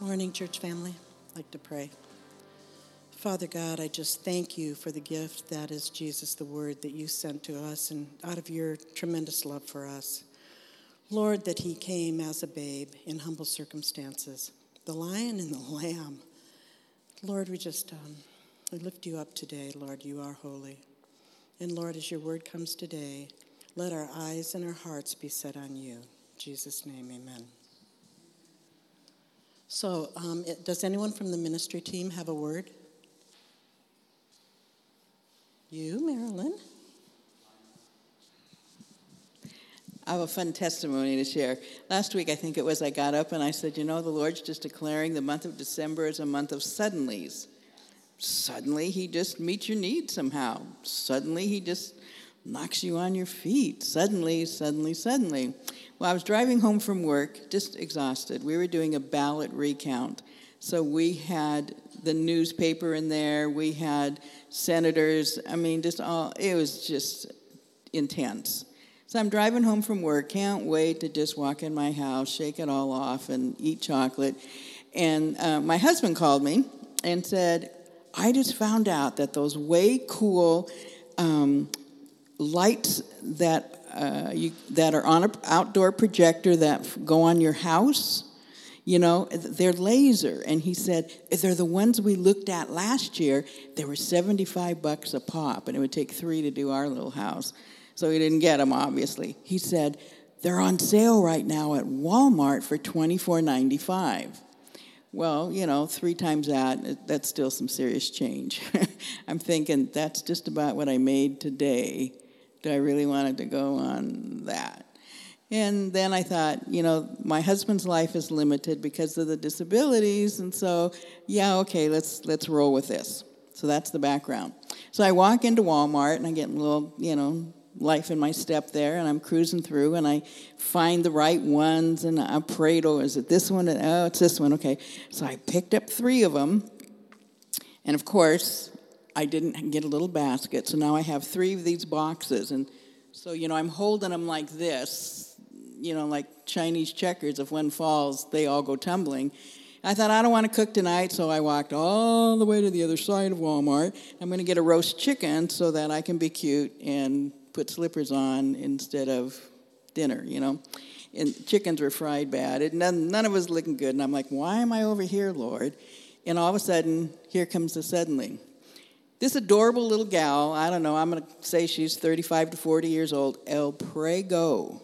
Morning, church family. I'd like to pray. Father God, I just thank you for the gift that is Jesus, the word that you sent to us, and out of your tremendous love for us. Lord, that he came as a babe in humble circumstances, the lion and the lamb. Lord, we just we lift you up today, Lord. You are holy. And Lord, as your word comes today, let our eyes and our hearts be set on you. In Jesus' name, amen. So, does anyone from the ministry team have a word? You, Marilyn? I have a fun testimony to share. Last week, I think it was, I got up and I said, you know, the Lord's just declaring the month of December is a month of suddenlies. Suddenly, he just meets your need somehow. Suddenly, he just knocks you on your feet. Suddenly. Well, I was driving home from work, just exhausted. We were doing a ballot recount. So we had the newspaper in there. We had senators. I mean, just all, it was just intense. So I'm driving home from work, can't wait to just walk in my house, shake it all off, and eat chocolate. And my husband called me and said, I just found out that those way cool lights that that are on an outdoor projector that go on your house, you know, they're laser. And he said, they're the ones we looked at last year. They were $75 a pop, and it would take 3 to do our little house. So he didn't get them, obviously. He said, they're on sale right now at Walmart for $24.95. Well, you know, 3 times that, that's still some serious change. I'm thinking, that's just about what I made today. Do I really want it to go on that? And then I thought, you know, my husband's life is limited because of the disabilities, and so, yeah, okay, let's roll with this. So that's the background. So I walk into Walmart, and I get a little, you know, life in my step there, and I'm cruising through, and I find the right ones, and I prayed, oh, is it this one? Oh, it's this one, okay. So I picked up 3 of them, and of course, I didn't get a little basket, so now I have 3 of these boxes, and so, you know, I'm holding them like this, you know, like Chinese checkers. If one falls, they all go tumbling. I thought, I don't want to cook tonight, so I walked all the way to the other side of Walmart. I'm going to get a roast chicken so that I can be cute and put slippers on instead of dinner, you know. And chickens were fried bad. None of it was looking good. And I'm like, why am I over here, Lord? And all of a sudden, here comes the suddenly. This adorable little gal, I don't know, I'm going to say she's 35 to 40 years old, El Prego.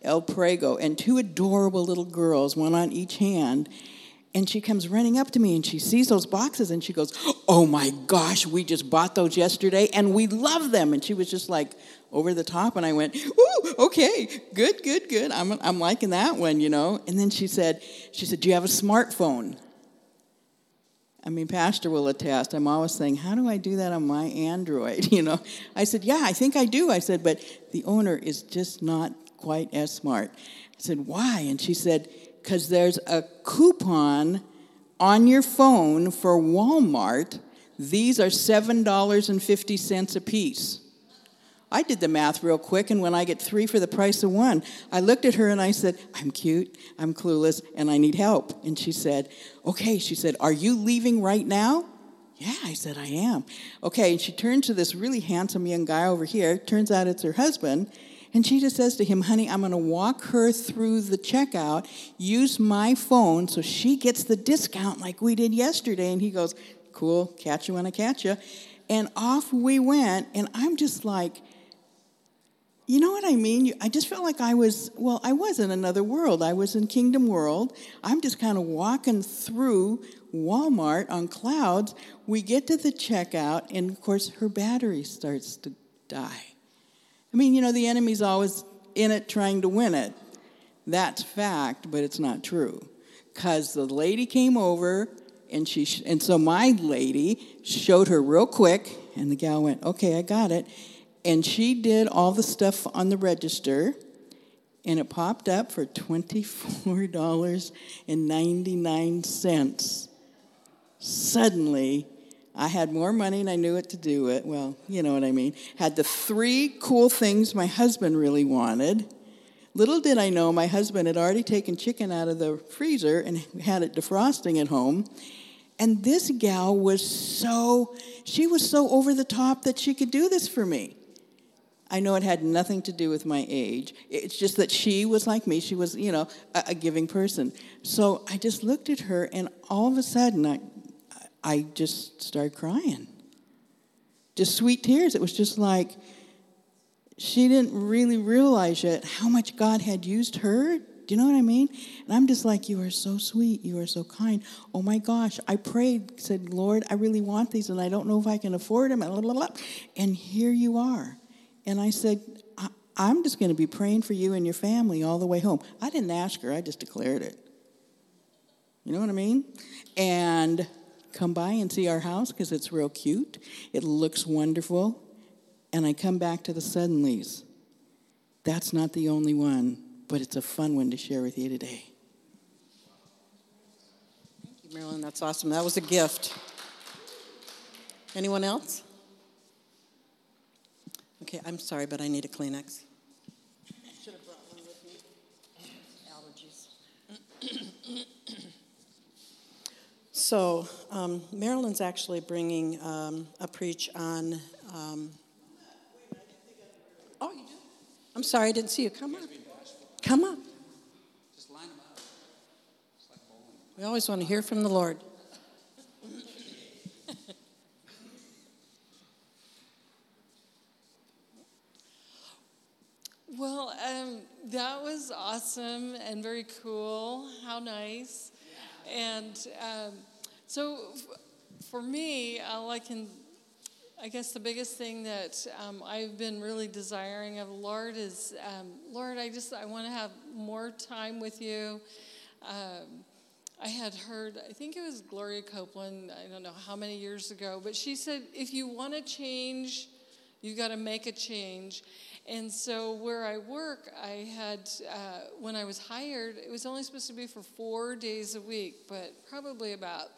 And 2 adorable little girls, one on each hand. And she comes running up to me, and she sees those boxes, and she goes, oh, my gosh, we just bought those yesterday, and we love them. And she was just like over the top, and I went, ooh, okay, good. I'm liking that one, you know. And then she said, do you have a smartphone? I mean, Pastor will attest. I'm always saying, how do I do that on my Android, you know? I said, yeah, I think I do. I said, but the owner is just not quite as smart. I said, why? And she said, because there's a coupon on your phone for Walmart. These are $7.50 a piece. I did the math real quick, and when I get 3 for the price of 1, I looked at her and I said, I'm cute, I'm clueless, and I need help. And she said, okay. She said, are you leaving right now? Yeah, I said, I am. Okay, and she turned to this really handsome young guy over here. Turns out it's her husband. And she just says to him, honey, I'm going to walk her through the checkout, use my phone so she gets the discount like we did yesterday. And he goes, cool, catch you when I catch you. And off we went, and I'm just like, you know what I mean? I just felt like I was in another world. I was in Kingdom World. I'm just kind of walking through Walmart on clouds. We get to the checkout, and, of course, her battery starts to die. I mean, you know, the enemy's always in it trying to win it. That's fact, but it's not true. Because the lady came over, and so my lady showed her real quick, and the gal went, okay, I got it. And she did all the stuff on the register, and it popped up for $24.99. Suddenly, I had more money and I knew what to do with. Well, you know what I mean. Had the 3 cool things my husband really wanted. Little did I know, my husband had already taken chicken out of the freezer and had it defrosting at home. And this gal was so over the top that she could do this for me. I know it had nothing to do with my age. It's just that she was like me. She was, you know, a giving person. So I just looked at her, and all of a sudden, I just started crying. Just sweet tears. It was just like she didn't really realize yet how much God had used her. Do you know what I mean? And I'm just like, you are so sweet. You are so kind. Oh, my gosh. I prayed, said, Lord, I really want these, and I don't know if I can afford them. And here you are. And I said, I'm just going to be praying for you and your family all the way home. I didn't ask her. I just declared it. You know what I mean? And come by and see our house because it's real cute. It looks wonderful. And I come back to the suddenlies. That's not the only one, but it's a fun one to share with you today. Thank you, Marilyn. That's awesome. That was a gift. Anyone else? Okay, I'm sorry, but I need a Kleenex. Should have brought one with me. Allergies. So Marilyn's actually bringing a preach on. Oh, you do? I'm sorry, I didn't see you. Come up. Come up. Just line them up. Just like bowling. We always want to hear from the Lord. Well, that was awesome and very cool. How nice. Yeah. And for me, I guess the biggest thing that I've been really desiring of Lord is, Lord, I want to have more time with you. I had heard, I think it was Gloria Copeland, I don't know how many years ago, but she said, if you want to change, you got to make a change. And so where I work, I had, when I was hired, it was only supposed to be for 4 days a week, but probably about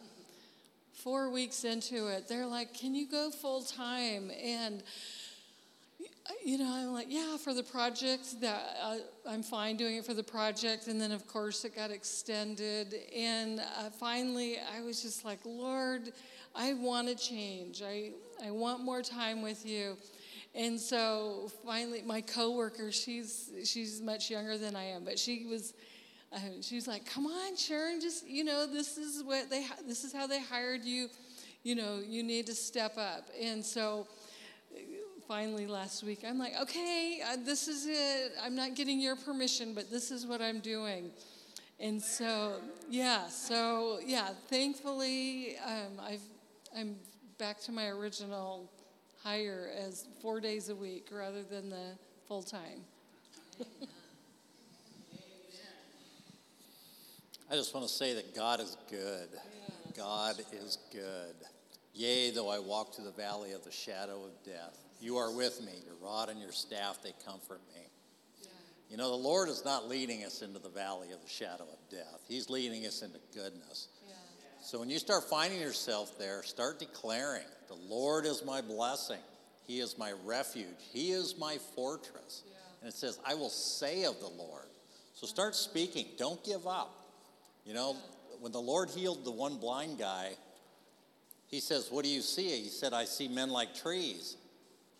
4 weeks into it, they're like, can you go full time? And, you know, I'm like, yeah, for the project, that I'm fine doing it for the project. And then, of course, it got extended. And finally, I was just like, Lord, I want to change. I want more time with you. And so finally, my coworker, she's much younger than I am, but she was like, "Come on, Sharon, just this is how they hired you. You know, you need to step up." And so finally, last week, I'm like, "Okay, this is it. I'm not getting your permission, but this is what I'm doing." And so thankfully, I'm back to my original. Higher as 4 days a week rather than the full time. I just want to say that God is good. Yeah. God is good. Yea, though I walk through the valley of the shadow of death, you are with me. Your rod and your staff, they comfort me. Yeah. You know, the Lord is not leading us into the valley of the shadow of death. He's leading us into goodness. Yeah. So when you start finding yourself there, start declaring, the Lord is my blessing. He is my refuge. He is my fortress. Yeah. And it says, I will say of the Lord. So start speaking. Don't give up. You know, when the Lord healed the one blind guy, he says, what do you see? He said, I see men like trees.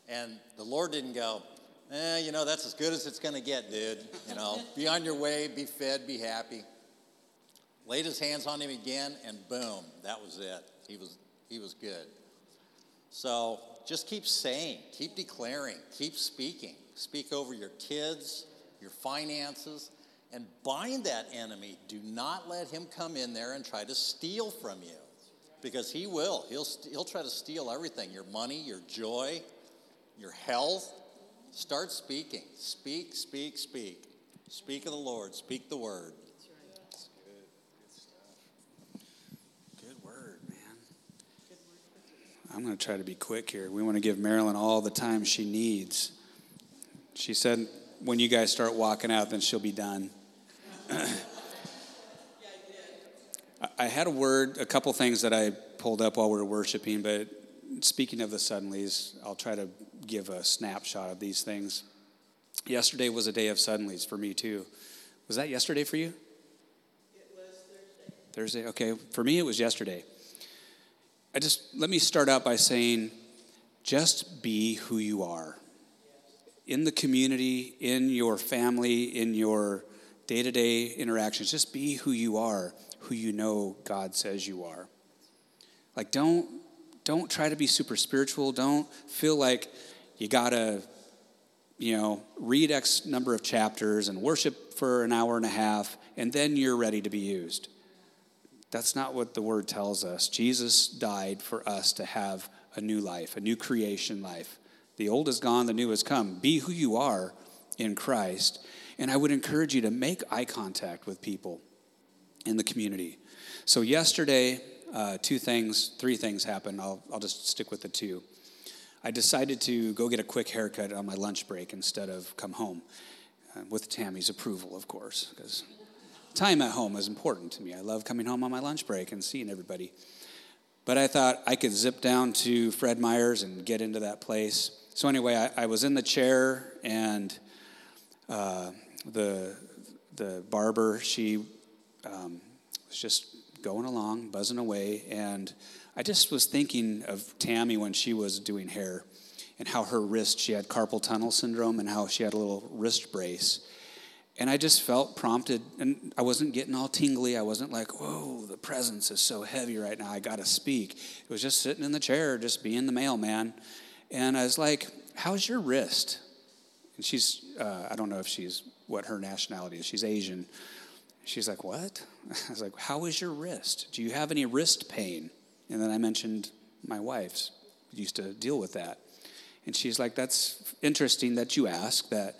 And the Lord didn't go, that's as good as it's going to get, dude. You know, be on your way, be fed, be happy. Laid his hands on him again, and boom, that was it. He was good. So just keep saying, keep declaring, keep speaking. Speak over your kids, your finances, and bind that enemy. Do not let him come in there and try to steal from you, because he will. He'll try to steal everything, your money, your joy, your health. Start speaking. Speak, speak, speak. Speak of the Lord. Speak the word. I'm going to try to be quick here. We want to give Marilyn all the time she needs. She said, when you guys start walking out, then she'll be done. I had a couple things that I pulled up while we were worshiping, but speaking of the suddenlies, I'll try to give a snapshot of these things. Yesterday was a day of suddenlies for me too. Was that yesterday for you? It was Thursday. Thursday, okay. For me, it was yesterday. Let me start out by saying, just be who you are. In the community, in your family, in your day-to-day interactions, just be who you are, who you know God says you are. Like, don't try to be super spiritual. Don't feel like you gotta, read X number of chapters and worship for an hour and a half, and then you're ready to be used. That's not what the word tells us. Jesus died for us to have a new life, a new creation life. The old is gone, the new has come. Be who you are in Christ. And I would encourage you to make eye contact with people in the community. So yesterday, three things happened. I'll just stick with the two. I decided to go get a quick haircut on my lunch break instead of come home, with Tammy's approval, of course, because time at home is important to me. I love coming home on my lunch break and seeing everybody. But I thought I could zip down to Fred Meyer's and get into that place. So anyway, I was in the chair, and the barber, she was just going along, buzzing away, and I just was thinking of Tammy when she was doing hair and how her wrist, she had carpal tunnel syndrome and how she had a little wrist brace. And I just felt prompted, and I wasn't getting all tingly. I wasn't like, whoa, the presence is so heavy right now. I got to speak. It was just sitting in the chair, just being the mailman. And I was like, how's your wrist? And she's, I don't know if she's, what her nationality is. She's Asian. She's like, what? I was like, how is your wrist? Do you have any wrist pain? And then I mentioned my wife's used to deal with that. And she's like, that's interesting that you ask that.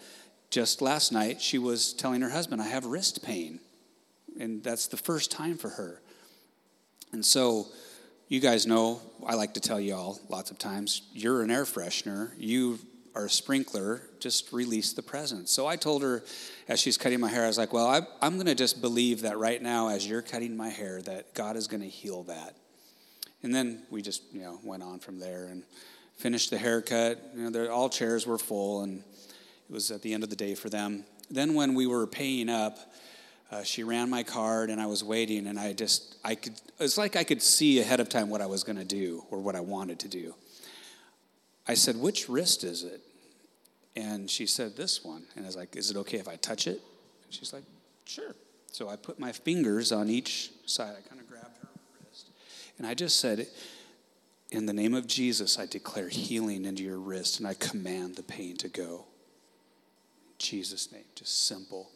Just last night, she was telling her husband, I have wrist pain. And that's the first time for her. And so, you guys know, I like to tell you all lots of times, you're an air freshener. You are a sprinkler. Just release the presence. So I told her, as she's cutting my hair, I was like, well, I'm going to just believe that right now, as you're cutting my hair, that God is going to heal that. And then we just, went on from there and finished the haircut. All chairs were full, and it was at the end of the day for them. Then when we were paying up, she ran my card, and I was waiting, and it's like I could see ahead of time what I was going to do or what I wanted to do. I said, which wrist is it? And she said, this one. And I was like, is it okay if I touch it? And she's like, sure. So I put my fingers on each side. I kind of grabbed her wrist. And I just said, in the name of Jesus, I declare healing into your wrist, and I command the pain to go. Jesus' name, just simple.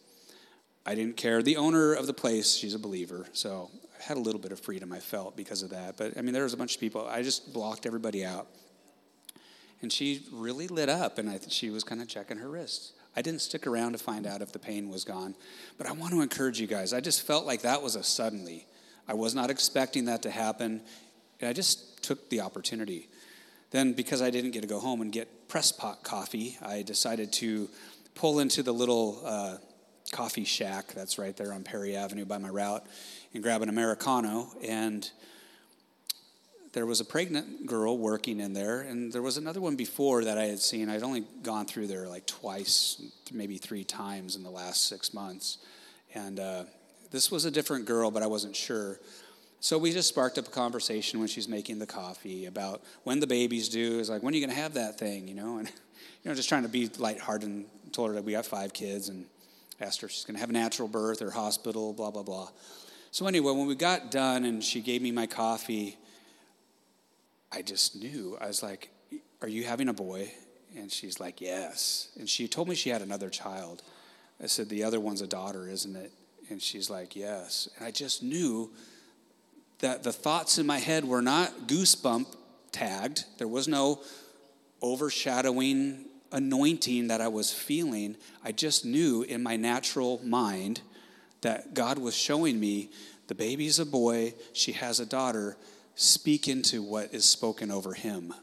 I didn't care. The owner of the place, she's a believer, so I had a little bit of freedom I felt because of that. But, there was a bunch of people. I just blocked everybody out. And she really lit up, and she was kind of checking her wrists. I didn't stick around to find out if the pain was gone. But I want to encourage you guys. I just felt like that was a suddenly. I was not expecting that to happen. And I just took the opportunity. Then, because I didn't get to go home and get press pot coffee, I decided to pull into the little coffee shack that's right there on Perry Avenue by my route and grab an Americano. And there was a pregnant girl working in there, and there was another one before that I had seen. I'd only gone through there like twice, maybe three times in the last 6 months. And this was a different girl, but I wasn't sure. So we just sparked up a conversation when she's making the coffee about when the baby's due. It's like, when are you going to have that thing, And, just trying to be lighthearted, and told her that we have 5 kids and asked her if she's going to have a natural birth or hospital, blah, blah, blah. So anyway, when we got done and she gave me my coffee, I just knew. I was like, are you having a boy? And she's like, yes. And she told me she had another child. I said, the other one's a daughter, isn't it? And she's like, yes. And I just knew that the thoughts in my head were not goosebump tagged. There was no overshadowing anointing that I was feeling. I just knew in my natural mind that God was showing me the baby's a boy, she has a daughter, speak into what is spoken over him.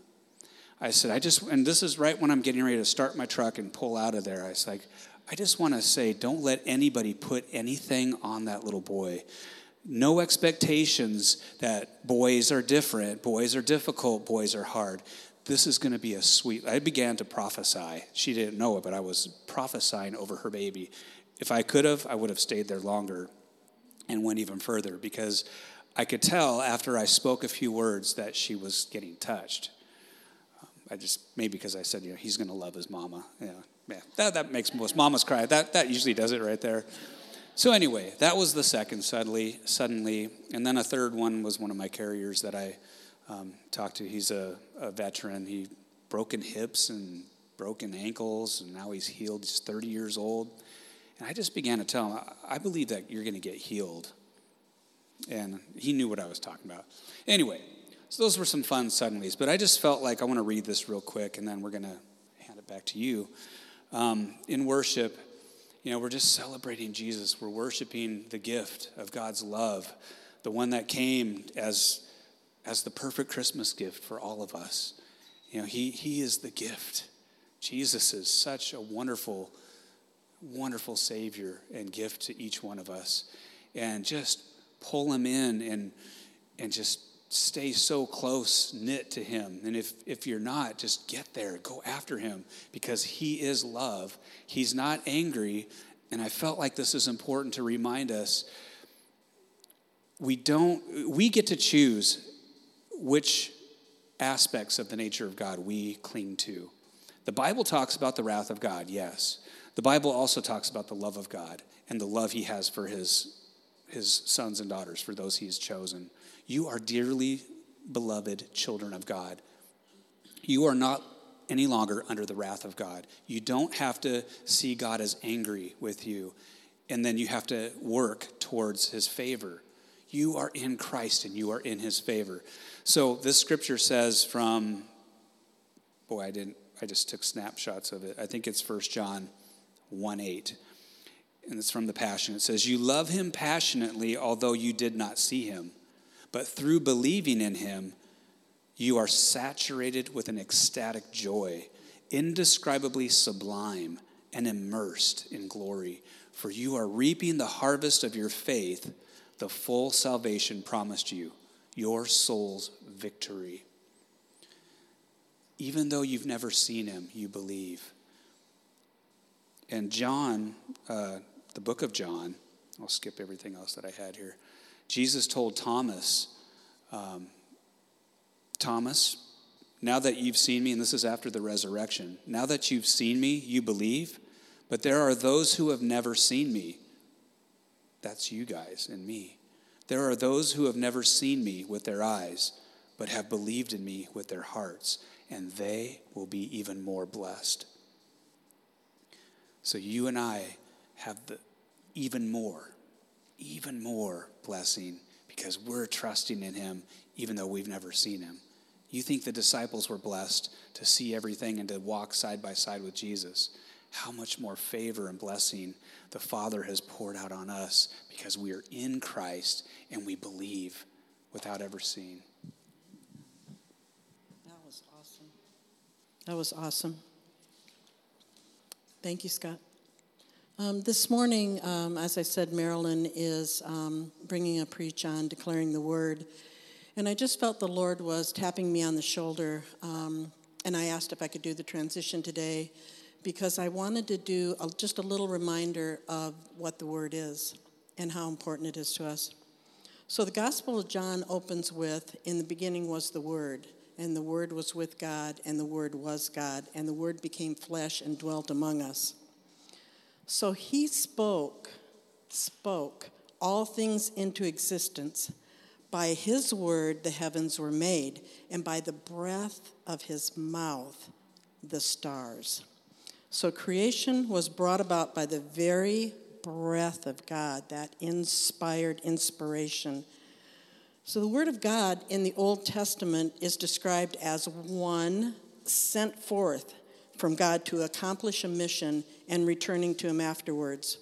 I said, and this is right when I'm getting ready to start my truck and pull out of there. I was like, I just want to say, don't let anybody put anything on that little boy. No expectations that boys are different, boys are difficult, boys are hard. this is going to be a sweet, I began to prophesy. She didn't know it, but I was prophesying over her baby. If I could have, I would have stayed there longer and went even further, because I could tell after I spoke a few words that she was getting touched. I just, maybe because I said, you know, he's going to love his mama. Yeah, man, that makes most mamas cry. That usually does it right there. So anyway, that was the second suddenly. And then a third one was one of my carriers that I talked to. He's a veteran. He broken hips and broken ankles, and now he's healed. He's 30 years old. And I just began to tell him, I believe that you're going to get healed. And he knew what I was talking about. Anyway, so those were some fun suddenlies. But I just felt like I want to read this real quick, and then we're going to hand it back to you. In worship, you know, we're just celebrating Jesus. We're worshiping the gift of God's love, the one that came as the perfect Christmas gift for all of us. You know, he is the gift. Jesus is such a wonderful, wonderful Savior and gift to each one of us. And just pull him in and just stay so close knit to him. And if you're not, just get there. Go after him, because he is love. He's not angry. And I felt like this is important to remind us. We get to choose which aspects of the nature of God we cling to. The Bible talks about the wrath of God, yes. The Bible also talks about the love of God and the love he has for his sons and daughters, for those he has chosen. You are dearly beloved children of God. You are not any longer under the wrath of God. You don't have to see God as angry with you, and then you have to work towards his favor. You are in Christ, and you are in his favor. So this scripture says from, I just took snapshots of it. I think it's 1 John 1:8. And it's from the Passion. It says, you love him passionately, although you did not see him. But through believing in him, you are saturated with an ecstatic joy, indescribably sublime and immersed in glory. For you are reaping the harvest of your faith, the full salvation promised you, your soul's victory. Even though you've never seen him, you believe. And John, the book of John, I'll skip everything else that I had here. Jesus told Thomas, now that you've seen me, and this is after the resurrection, now that you've seen me, you believe, but there are those who have never seen me. That's you guys and me. There are those who have never seen me with their eyes, but have believed in me with their hearts, and they will be even more blessed. So you and I have the even more blessing, because we're trusting in him even though we've never seen him. You think the disciples were blessed to see everything and to walk side by side with Jesus. How much more favor and blessing the Father has poured out on us, because we are in Christ and we believe without ever seeing. That was awesome. Thank you, Scott. This morning, as I said, Marilyn is bringing a preach on declaring the word. And I just felt the Lord was tapping me on the shoulder. And I asked if I could do the transition today, because I wanted to do just a little reminder of what the word is and how important it is to us. So the Gospel of John opens with, in the beginning was the word. And the Word was with God, and the Word was God, and the Word became flesh and dwelt among us. So he spoke all things into existence. By his word the heavens were made, and by the breath of his mouth the stars. So creation was brought about by the very breath of God, that inspiration. So the Word of God in the Old Testament is described as one sent forth from God to accomplish a mission and returning to him afterwards.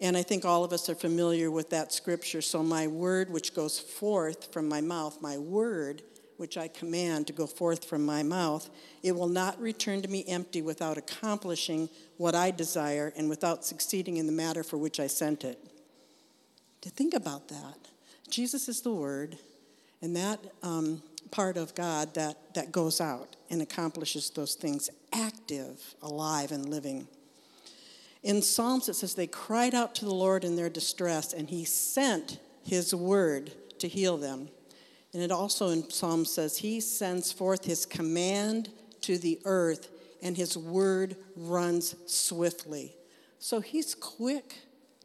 And I think all of us are familiar with that scripture. So my word which goes forth from my mouth, my word which I command to go forth from my mouth, it will not return to me empty without accomplishing what I desire and without succeeding in the matter for which I sent it. To think about that. Jesus is the Word, and that part of God that goes out and accomplishes those things, active, alive, and living. In Psalms, it says, they cried out to the Lord in their distress, and he sent his word to heal them. And it also in Psalms says, he sends forth his command to the earth, and his word runs swiftly. So he's quick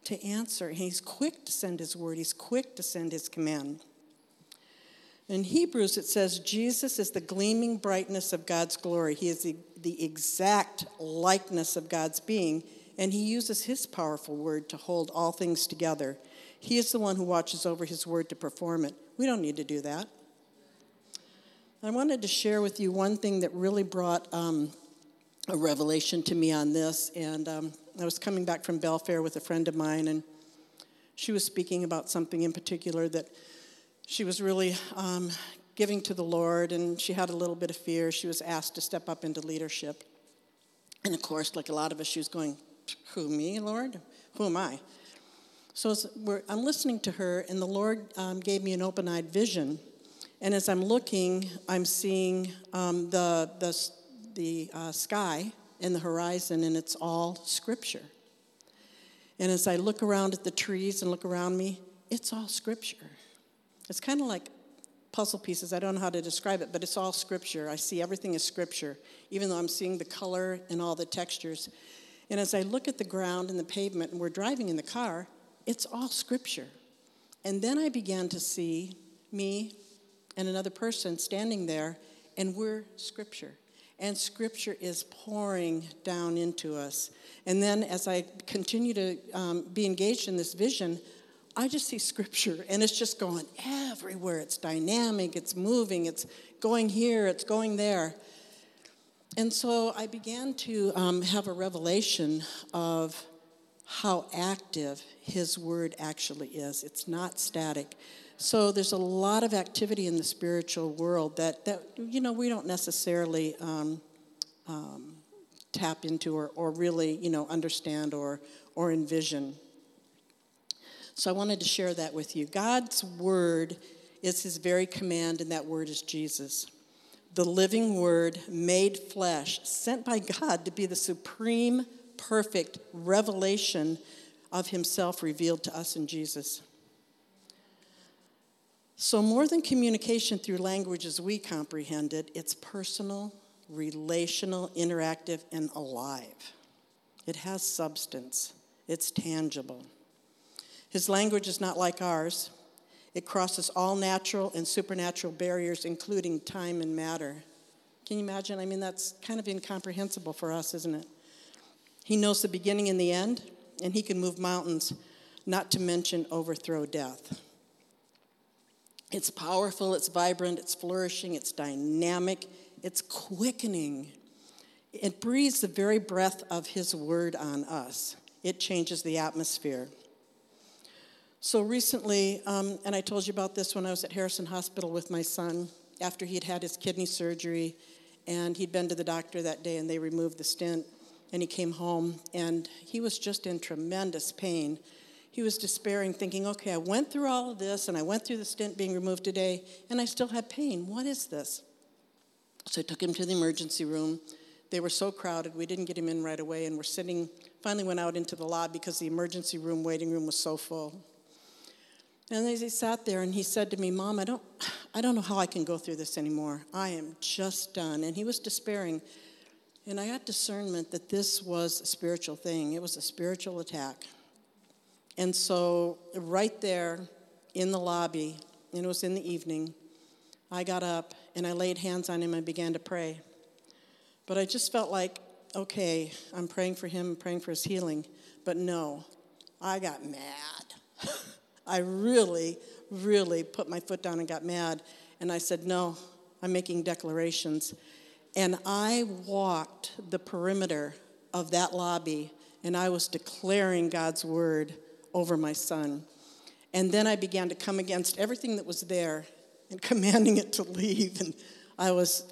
to answer. He's quick to send his word. He's quick to send his command. In Hebrews, it says, Jesus is the gleaming brightness of God's glory. He is the exact likeness of God's being, and he uses his powerful word to hold all things together. He is the one who watches over his word to perform it. We don't need to do that. I wanted to share with you one thing that really brought a revelation to me on this, and I was coming back from Belfair with a friend of mine, and she was speaking about something in particular that she was really giving to the Lord, and she had a little bit of fear. She was asked to step up into leadership. And, of course, like a lot of us, she was going, who, me, Lord? Who am I? So I'm listening to her, and the Lord gave me an open-eyed vision. And as I'm looking, I'm seeing the sky and the horizon, and it's all Scripture. And as I look around at the trees and look around me, it's all Scripture. It's kind of like puzzle pieces. I don't know how to describe it, but it's all Scripture. I see everything as Scripture, even though I'm seeing the color and all the textures. And as I look at the ground and the pavement, and we're driving in the car, it's all Scripture. And then I began to see me and another person standing there, and we're Scripture. And Scripture is pouring down into us. And then as I continue to be engaged in this vision, I just see Scripture, and it's just going everywhere. It's dynamic, it's moving, it's going here, it's going there. And so I began to have a revelation of how active his word actually is. It's not static. So there's a lot of activity in the spiritual world that you know, we don't necessarily tap into or really, you know, understand or envision. So I wanted to share that with you. God's word is his very command, and that word is Jesus. The living word made flesh, sent by God to be the supreme, perfect revelation of himself revealed to us in Jesus. So more than communication through language as we comprehend it, it's personal, relational, interactive, and alive. It has substance. It's tangible. His language is not like ours. It crosses all natural and supernatural barriers, including time and matter. Can you imagine? I mean, that's kind of incomprehensible for us, isn't it? He knows the beginning and the end, and he can move mountains, not to mention overthrow death. It's powerful, it's vibrant, it's flourishing, it's dynamic, it's quickening. It breathes the very breath of his word on us. It changes the atmosphere. So recently, and I told you about this when I was at Harrison Hospital with my son after he'd had his kidney surgery, and he'd been to the doctor that day, and they removed the stent, and he came home, and he was just in tremendous pain. He was despairing, thinking, okay, I went through all of this, and I went through the stent being removed today, and I still have pain. What is this? So I took him to the emergency room. They were so crowded, we didn't get him in right away, and finally went out into the lobby because the emergency room waiting room was so full. And as he sat there, and he said to me, Mom, I don't know how I can go through this anymore. I am just done. And he was despairing. And I got discernment that this was a spiritual thing. It was a spiritual attack. And so right there in the lobby, and it was in the evening, I got up, and I laid hands on him and began to pray. But I just felt like, okay, I'm praying for him, I'm praying for his healing. But no, I got mad. I really, really put my foot down and got mad. And I said, no, I'm making declarations. And I walked the perimeter of that lobby, and I was declaring God's word over my son. And then I began to come against everything that was there and commanding it to leave. And I was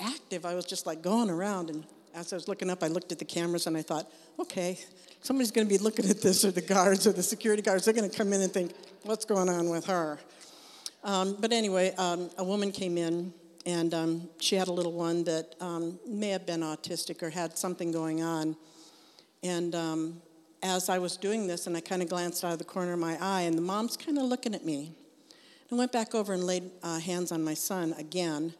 active. I was just like going around. And as I was looking up, I looked at the cameras, and I thought, okay, somebody's going to be looking at this, or the guards or the security guards. They're going to come in and think, what's going on with her? But anyway, a woman came in, and she had a little one that may have been autistic or had something going on. And as I was doing this, and I kind of glanced out of the corner of my eye, and the mom's kind of looking at me. I went back over and laid hands on my son again,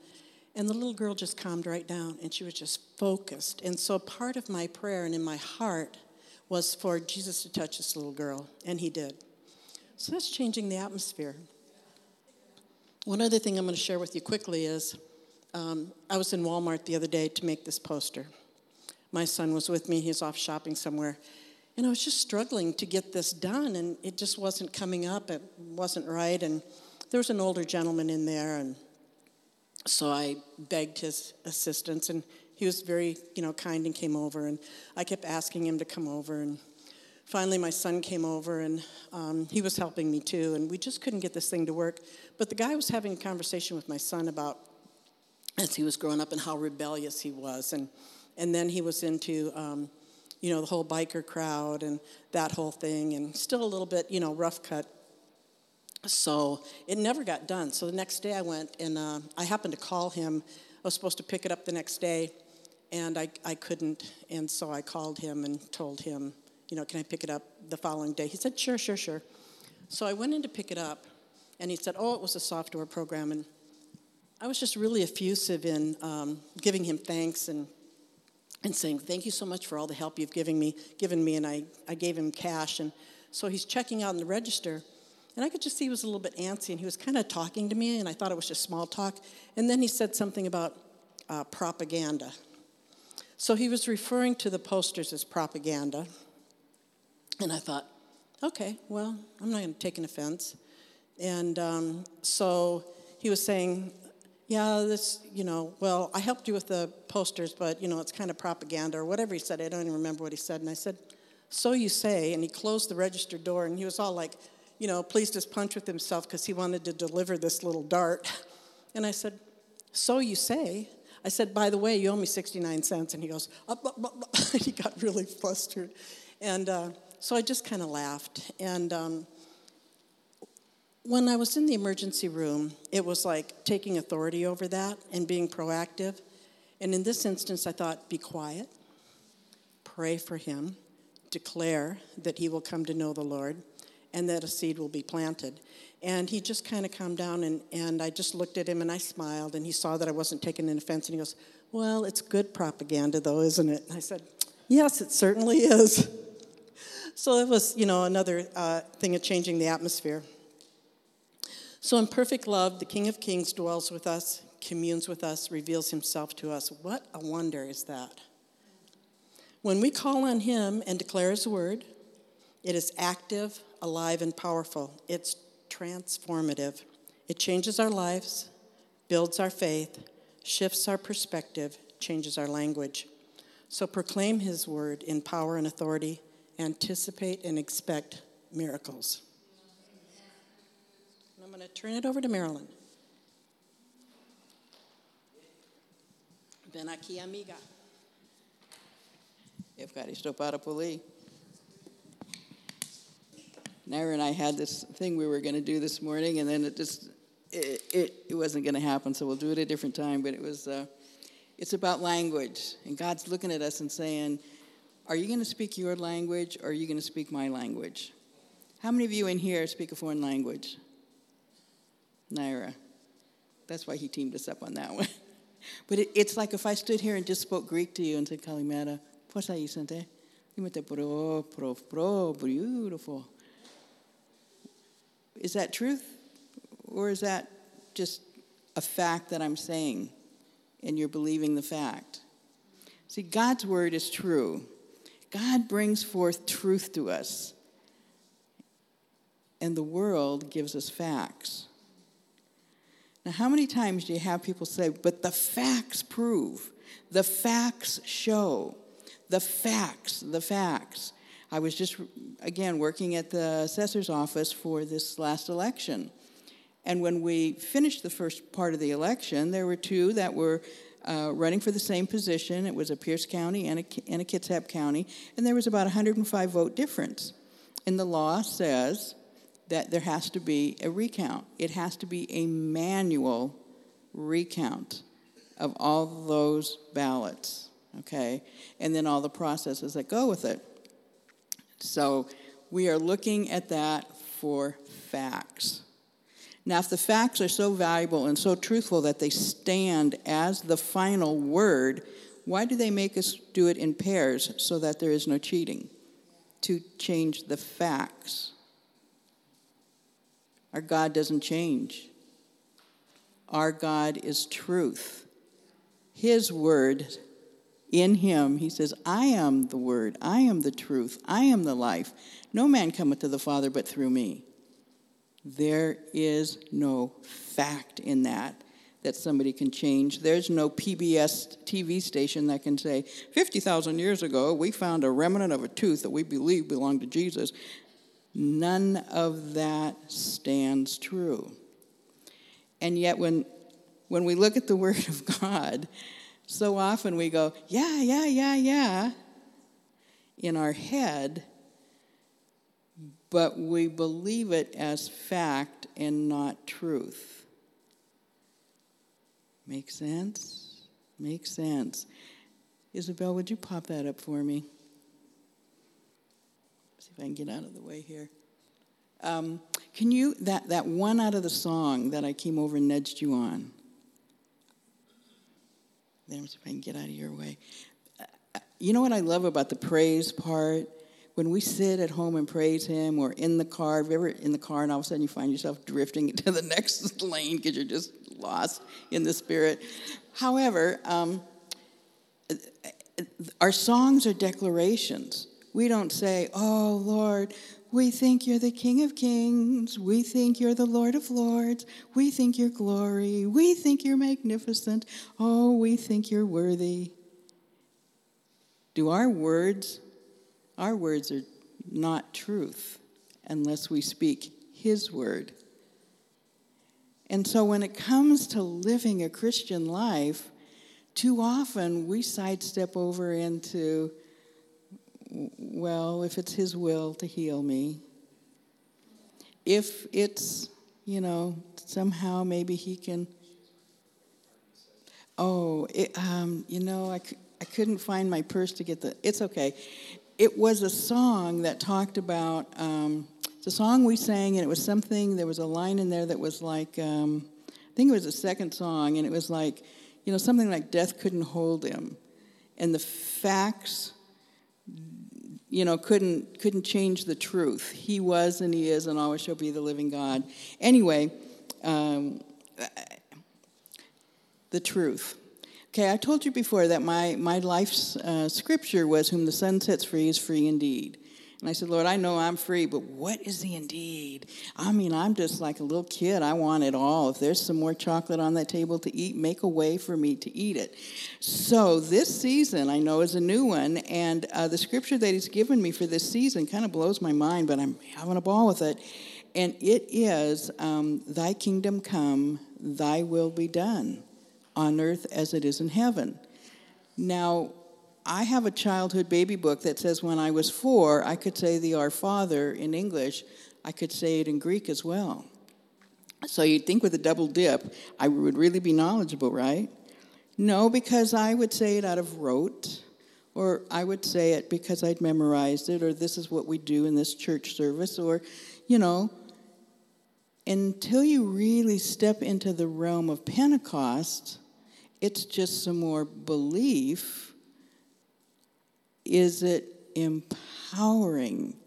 and the little girl just calmed right down, and she was just focused. And so part of my prayer and in my heart was for Jesus to touch this little girl, and he did. So that's changing the atmosphere. One other thing I'm going to share with you quickly is I was in Walmart the other day to make this poster. My son was with me. He's off shopping somewhere. And I was just struggling to get this done, and it just wasn't coming up. It wasn't right. And there was an older gentleman in there, and so I begged his assistance, and he was very, kind and came over, and I kept asking him to come over, and finally my son came over, and he was helping me too, and we just couldn't get this thing to work. But the guy was having a conversation with my son about as he was growing up and how rebellious he was, and then he was into, the whole biker crowd and that whole thing, and still a little bit, rough cut. So it never got done. So the next day I went, and I happened to call him. I was supposed to pick it up the next day, and I couldn't. And so I called him and told him, can I pick it up the following day? He said, sure. So I went in to pick it up, and he said, it was a software program. And I was just really effusive in giving him thanks and saying, thank you so much for all the help you've given me. And I gave him cash. And so he's checking out in the register. And I could just see he was a little bit antsy, and he was kind of talking to me, and I thought it was just small talk. And then he said something about propaganda. So he was referring to the posters as propaganda. And I thought, okay, well, I'm not going to take an offense. And so he was saying, I helped you with the posters, but, it's kind of propaganda or whatever he said. I don't even remember what he said. And I said, so you say. And he closed the register door, and he was all like, pleased as punch with himself because he wanted to deliver this little dart. And I said, so you say. I said, by the way, you owe me 69 cents. And he goes, he got really flustered. And so I just kind of laughed. And when I was in the emergency room, it was like taking authority over that and being proactive. And in this instance, I thought, be quiet, pray for him, declare that he will come to know the Lord, and that a seed will be planted. And he just kind of calmed down, and I just looked at him, and I smiled, and he saw that I wasn't taking an offense, and he goes, well, it's good propaganda, though, isn't it? And I said, yes, it certainly is. So it was, another thing of changing the atmosphere. So in perfect love, the King of Kings dwells with us, communes with us, reveals himself to us. What a wonder is that? When we call on him and declare his word, it is active, alive, and powerful. It's transformative. It changes our lives, builds our faith, shifts our perspective, changes our language. So proclaim his word in power and authority. Anticipate and expect miracles. And I'm going to turn it over to Marilyn. Ven aquí, amiga. Evcaristo para poli. Naira and I had this thing we were going to do this morning, and then it wasn't going to happen, so we'll do it a different time. But it's about language, and God's looking at us and saying, are you going to speak your language, or are you going to speak my language? How many of you in here speak a foreign language? Naira. That's why he teamed us up on that one. But it's like if I stood here and just spoke Greek to you and said, Kalimata, beautiful. Is that truth, or is that just a fact that I'm saying, and you're believing the fact? See, God's word is true. God brings forth truth to us, and the world gives us facts. Now, how many times do you have people say, but the facts prove, the facts show, the facts. I was just, again, working at the assessor's office for this last election. And when we finished the first part of the election, there were two that were running for the same position. It was a Pierce County and a Kitsap County. And there was about 105 vote difference. And the law says that there has to be a recount. It has to be a manual recount of all those ballots, okay? And then all the processes that go with it. So we are looking at that for facts. Now, if the facts are so valuable and so truthful that they stand as the final word, why do they make us do it in pairs so that there is no cheating? To change the facts. Our God doesn't change. Our God is truth. His word, in him, he says, I am the word, I am the truth, I am the life. No man cometh to the Father but through me. There is no fact in that that somebody can change. There's no PBS TV station that can say, 50,000 years ago, we found a remnant of a tooth that we believe belonged to Jesus. None of that stands true. And yet when we look at the Word of God, so often we go, yeah, yeah, yeah, yeah, in our head, but we believe it as fact and not truth. Make sense? Makes sense. Isabel, would you pop that up for me? See if I can get out of the way here. Can you, that one out of the song that I came over and nudged you on. Let me see if I can get out of your way. You know what I love about the praise part? When we sit at home and praise him, or in the car, if you're ever in the car and all of a sudden you find yourself drifting to the next lane because you're just lost in the spirit. However, our songs are declarations. We don't say, oh, Lord, we think you're the King of Kings. We think you're the Lord of Lords. We think you're glory. We think you're magnificent. Oh, we think you're worthy. Do our words are not truth unless we speak his word. And so when it comes to living a Christian life, too often we sidestep over into, well, if it's his will to heal me, if it's, you know, somehow maybe he can, I couldn't find my purse to get it's okay. It was a song that talked about, it's a song we sang, and it was something, there was a line in there that was like, I think it was the second song, and it was like, you know, something like death couldn't hold him, and the facts, you know, couldn't change the truth. He was and he is and always shall be the living God. Anyway, the truth. Okay, I told you before that my life's scripture was, whom the sun sets free is free indeed. And I said, Lord, I know I'm free, but what is the indeed? I mean, I'm just like a little kid. I want it all. If there's some more chocolate on that table to eat, make a way for me to eat it. So this season, I know, is a new one, and the scripture that he's given me for this season kind of blows my mind, but I'm having a ball with it. And it is, thy kingdom come, thy will be done on earth as it is in heaven. Now, I have a childhood baby book that says when I was 4, I could say the Our Father in English. I could say it in Greek as well. So you'd think with a double dip, I would really be knowledgeable, right? No, because I would say it out of rote, or I would say it because I'd memorized it, or this is what we do in this church service, or, you know, until you really step into the realm of Pentecost, it's just some more belief. Is it empowering?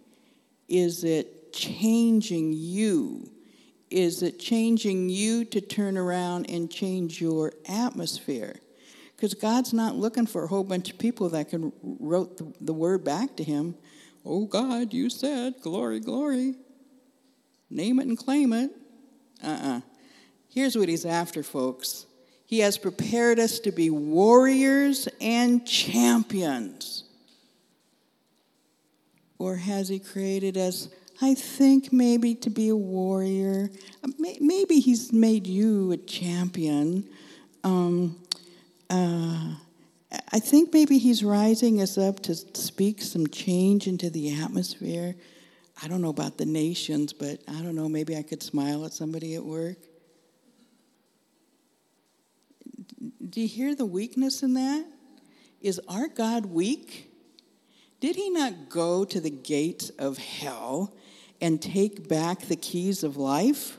Is it changing you? Is it changing you to turn around and change your atmosphere? Because God's not looking for a whole bunch of people that can rote the word back to him. Oh, God, you said, glory, glory. Name it and claim it. Here's what he's after, folks. He has prepared us to be warriors and champions. Or has he created us, I think, maybe to be a warrior? Maybe he's made you a champion. I think maybe he's rising us up to speak some change into the atmosphere. I don't know about the nations, but I don't know, maybe I could smile at somebody at work. Do you hear the weakness in that? Is our God weak? Did he not go to the gates of hell and take back the keys of life?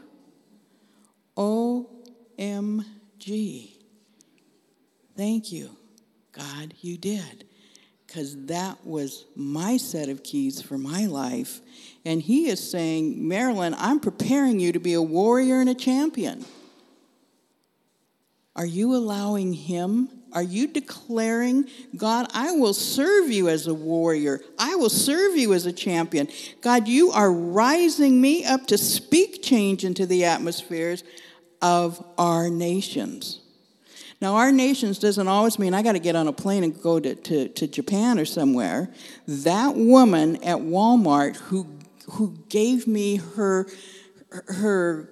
OMG. Thank you, God, you did. Because that was my set of keys for my life. And he is saying, Marilyn, I'm preparing you to be a warrior and a champion. Are you allowing him? Are you declaring, God, I will serve you as a warrior. I will serve you as a champion. God, you are rising me up to speak change into the atmospheres of our nations. Now, our nations doesn't always mean I got to get on a plane and go to Japan or somewhere. That woman at Walmart who gave me her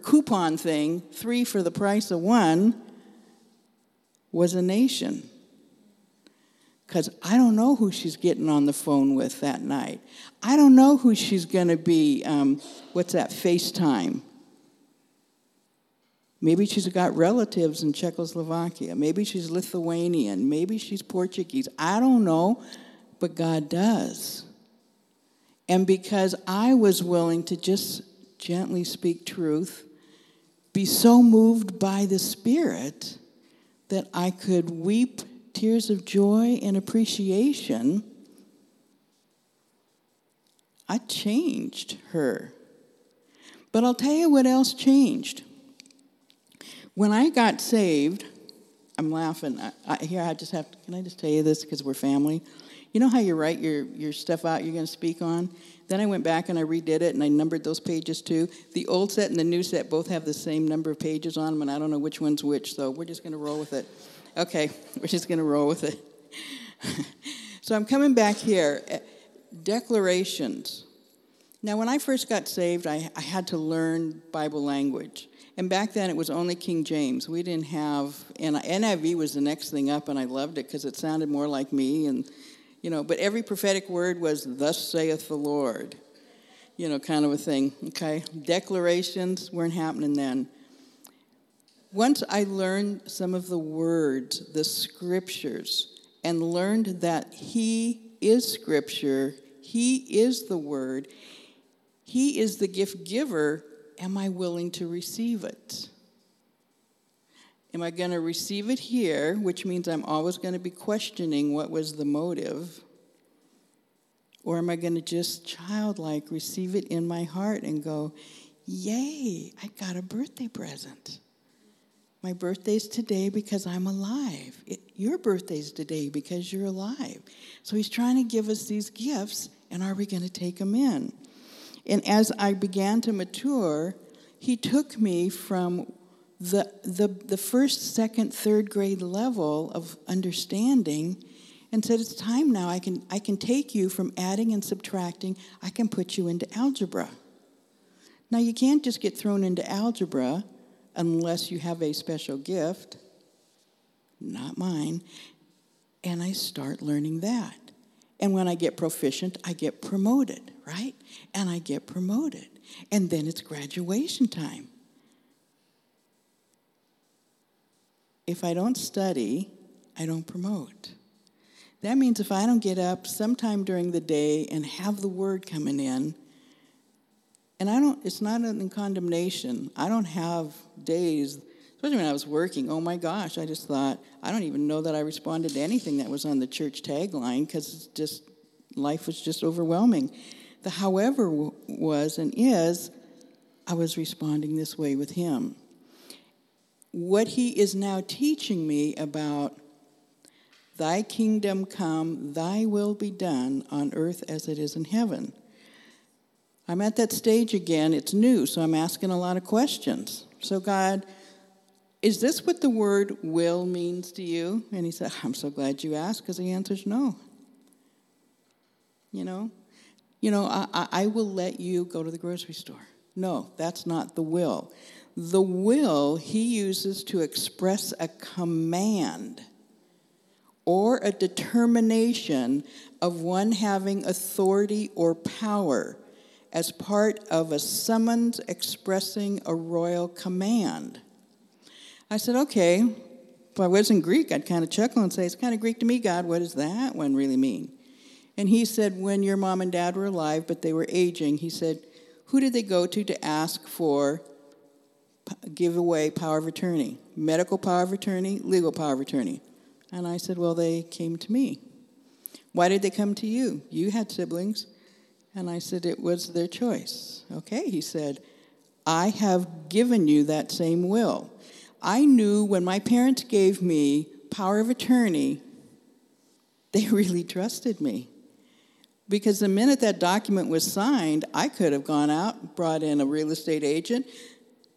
coupon thing, 3 for the price of 1, was a nation. Because I don't know who she's getting on the phone with that night. I don't know who she's going to be, FaceTime. Maybe she's got relatives in Czechoslovakia. Maybe she's Lithuanian. Maybe she's Portuguese. I don't know, but God does. And because I was willing to just gently speak truth, be so moved by the Spirit that I could weep tears of joy and appreciation, I changed her. But I'll tell you what else changed. When I got saved, I'm laughing. Can I just tell you this because we're family? You know how you write your stuff out you're going to speak on? Then I went back and I redid it, and I numbered those pages too. The old set and the new set both have the same number of pages on them, and I don't know which one's which, so we're just going to roll with it. Okay, we're just going to roll with it. So I'm coming back here. Declarations. Now, when I first got saved, I had to learn Bible language. And back then, it was only King James. We didn't have, and NIV was the next thing up, and I loved it because it sounded more like me. And, you know, but every prophetic word was, thus saith the Lord, you know, kind of a thing, okay? Declarations weren't happening then. Once I learned some of the words, the scriptures, and learned that he is scripture, he is the word, he is the gift giver, am I willing to receive it? Am I going to receive it here, which means I'm always going to be questioning what was the motive? Or am I going to just childlike receive it in my heart and go, yay, I got a birthday present. My birthday's today because I'm alive. Your birthday's today because you're alive. So he's trying to give us these gifts, and are we going to take them in? And as I began to mature, he took me from the first, second, third grade level of understanding and said, it's time now. I can take you from adding and subtracting. I can put you into algebra. Now, you can't just get thrown into algebra unless you have a special gift. Not mine. And I start learning that. And when I get proficient, I get promoted, right? And I get promoted. And then it's graduation time. If I don't study, I don't promote. That means if I don't get up sometime during the day and have the word coming in, and it's not in condemnation. I don't have days, especially when I was working, oh my gosh, I just thought, I don't even know that I responded to anything that was on the church tagline because it's just, life was just overwhelming. The however was and is, I was responding this way with him. What he is now teaching me about thy kingdom come, thy will be done on earth as it is in heaven. I'm at that stage again. It's new, so I'm asking a lot of questions. So God, is this what the word will means to you? And he said, I'm so glad you asked, because the answer is no. You know, I will let you go to the grocery store. No, that's not the will. The will he uses to express a command or a determination of one having authority or power. as part of a summons expressing a royal command. I said, okay, if I wasn't Greek, I'd kind of chuckle and say, it's kind of Greek to me, God, what does that one really mean? And he said, when your mom and dad were alive, but they were aging, he said, who did they go to ask for give away power of attorney? Medical power of attorney, legal power of attorney. And I said, well, they came to me. Why did they come to you? You had siblings. And I said, it was their choice. Okay, he said, I have given you that same will. I knew when my parents gave me power of attorney, they really trusted me. Because the minute that document was signed, I could have gone out, brought in a real estate agent,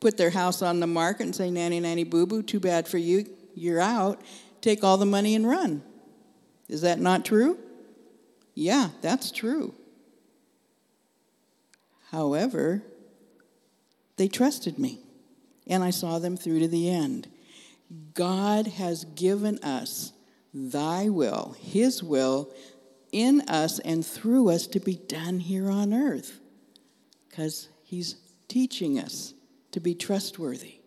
put their house on the market and say, nanny, nanny, boo-boo, too bad for you, you're out, take all the money and run. Is that not true? Yeah, that's true. However, they trusted me, and I saw them through to the end. God has given us thy will, his will, in us and through us to be done here on earth, because he's teaching us to be trustworthy.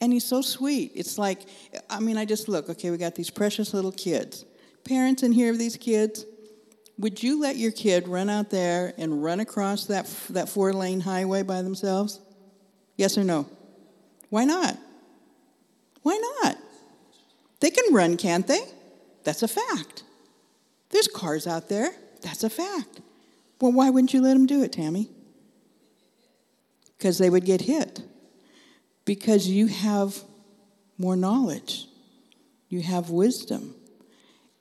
And he's so sweet. It's like, I mean, I just look, okay, we got these precious little kids. Parents in here of these kids, would you let your kid run out there and run across that four-lane highway by themselves? Yes or no? Why not? Why not? They can run, can't they? That's a fact. There's cars out there. That's a fact. Well, why wouldn't you let them do it, Tammy? Because they would get hit. Because you have more knowledge. You have wisdom.